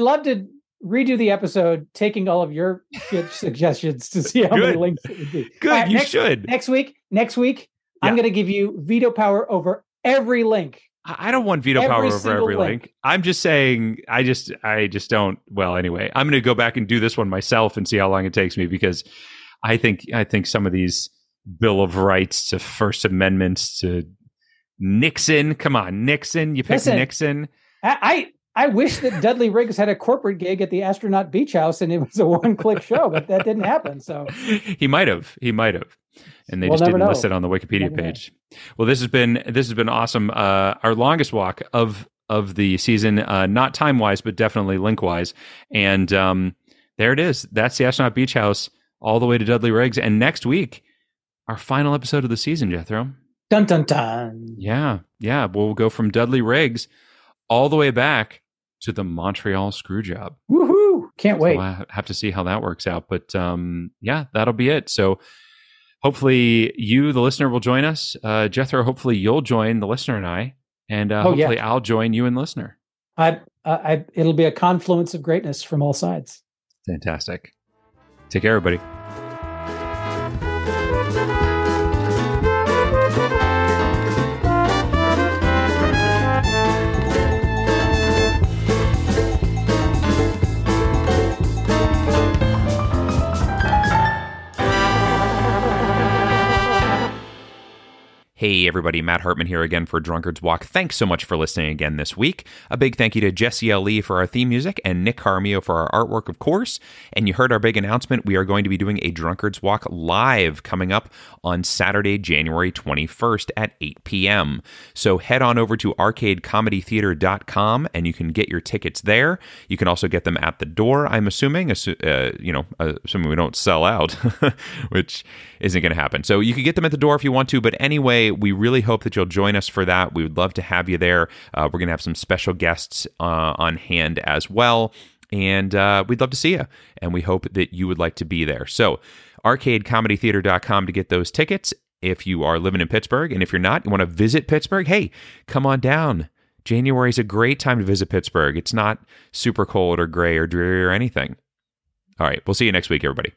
love to redo the episode, taking all of your suggestions to see how many links it would be. Good, right, should. Next week, yeah. I'm going to give you veto power over every link. I don't want veto power over every link. I'm just saying, I just don't. Well, anyway, I'm going to go back and do this one myself and see how long it takes me because I think some of these Bill of Rights to First Amendments to Nixon. Come on, Nixon. You picked Nixon. I wish that Dudley Riggs had a corporate gig at the Astronaut Beach House and it was a one-click show, but that didn't happen. So he might have. And they just didn't list it on the Wikipedia page. Well, this has been awesome. Our longest walk of the season, not time-wise, but definitely link-wise. And there it is. That's the Astronaut Beach House all the way to Dudley Riggs. And next week, our final episode of the season, Jethro. Dun, dun, dun. Yeah. We'll go from Dudley Riggs all the way back to the Montreal Screwjob. Woohoo! Can't wait. I have to see how that works out. But yeah, that'll be it. So hopefully you, the listener, will join us. Jethro, hopefully you'll join the listener and I, and hopefully I'll join you and listener. It'll be a confluence of greatness from all sides. Fantastic. Take care, everybody. Hey everybody, Matt Hartman here again for Drunkard's Walk. Thanks so much for listening again this week. A big thank you to Jesse L. Lee for our theme music and Nick Carmio for our artwork, of course. And you heard our big announcement. We are going to be doing a Drunkard's Walk live coming up on Saturday, January 21st at 8 p.m. So head on over to arcadecomedytheater.com and you can get your tickets there. You can also get them at the door, I'm assuming. Assuming we don't sell out, which isn't going to happen. So you can get them at the door if you want to, but anyway, we really hope that you'll join us for that. We would love to have you there. We're going to have some special guests on hand as well. And we'd love to see you. And we hope that you would like to be there. So arcadecomedytheater.com to get those tickets if you are living in Pittsburgh. And if you're not, you want to visit Pittsburgh, hey, come on down January is a great time to visit Pittsburgh. It's not super cold or gray or dreary or anything. All right, we'll see you next week, everybody.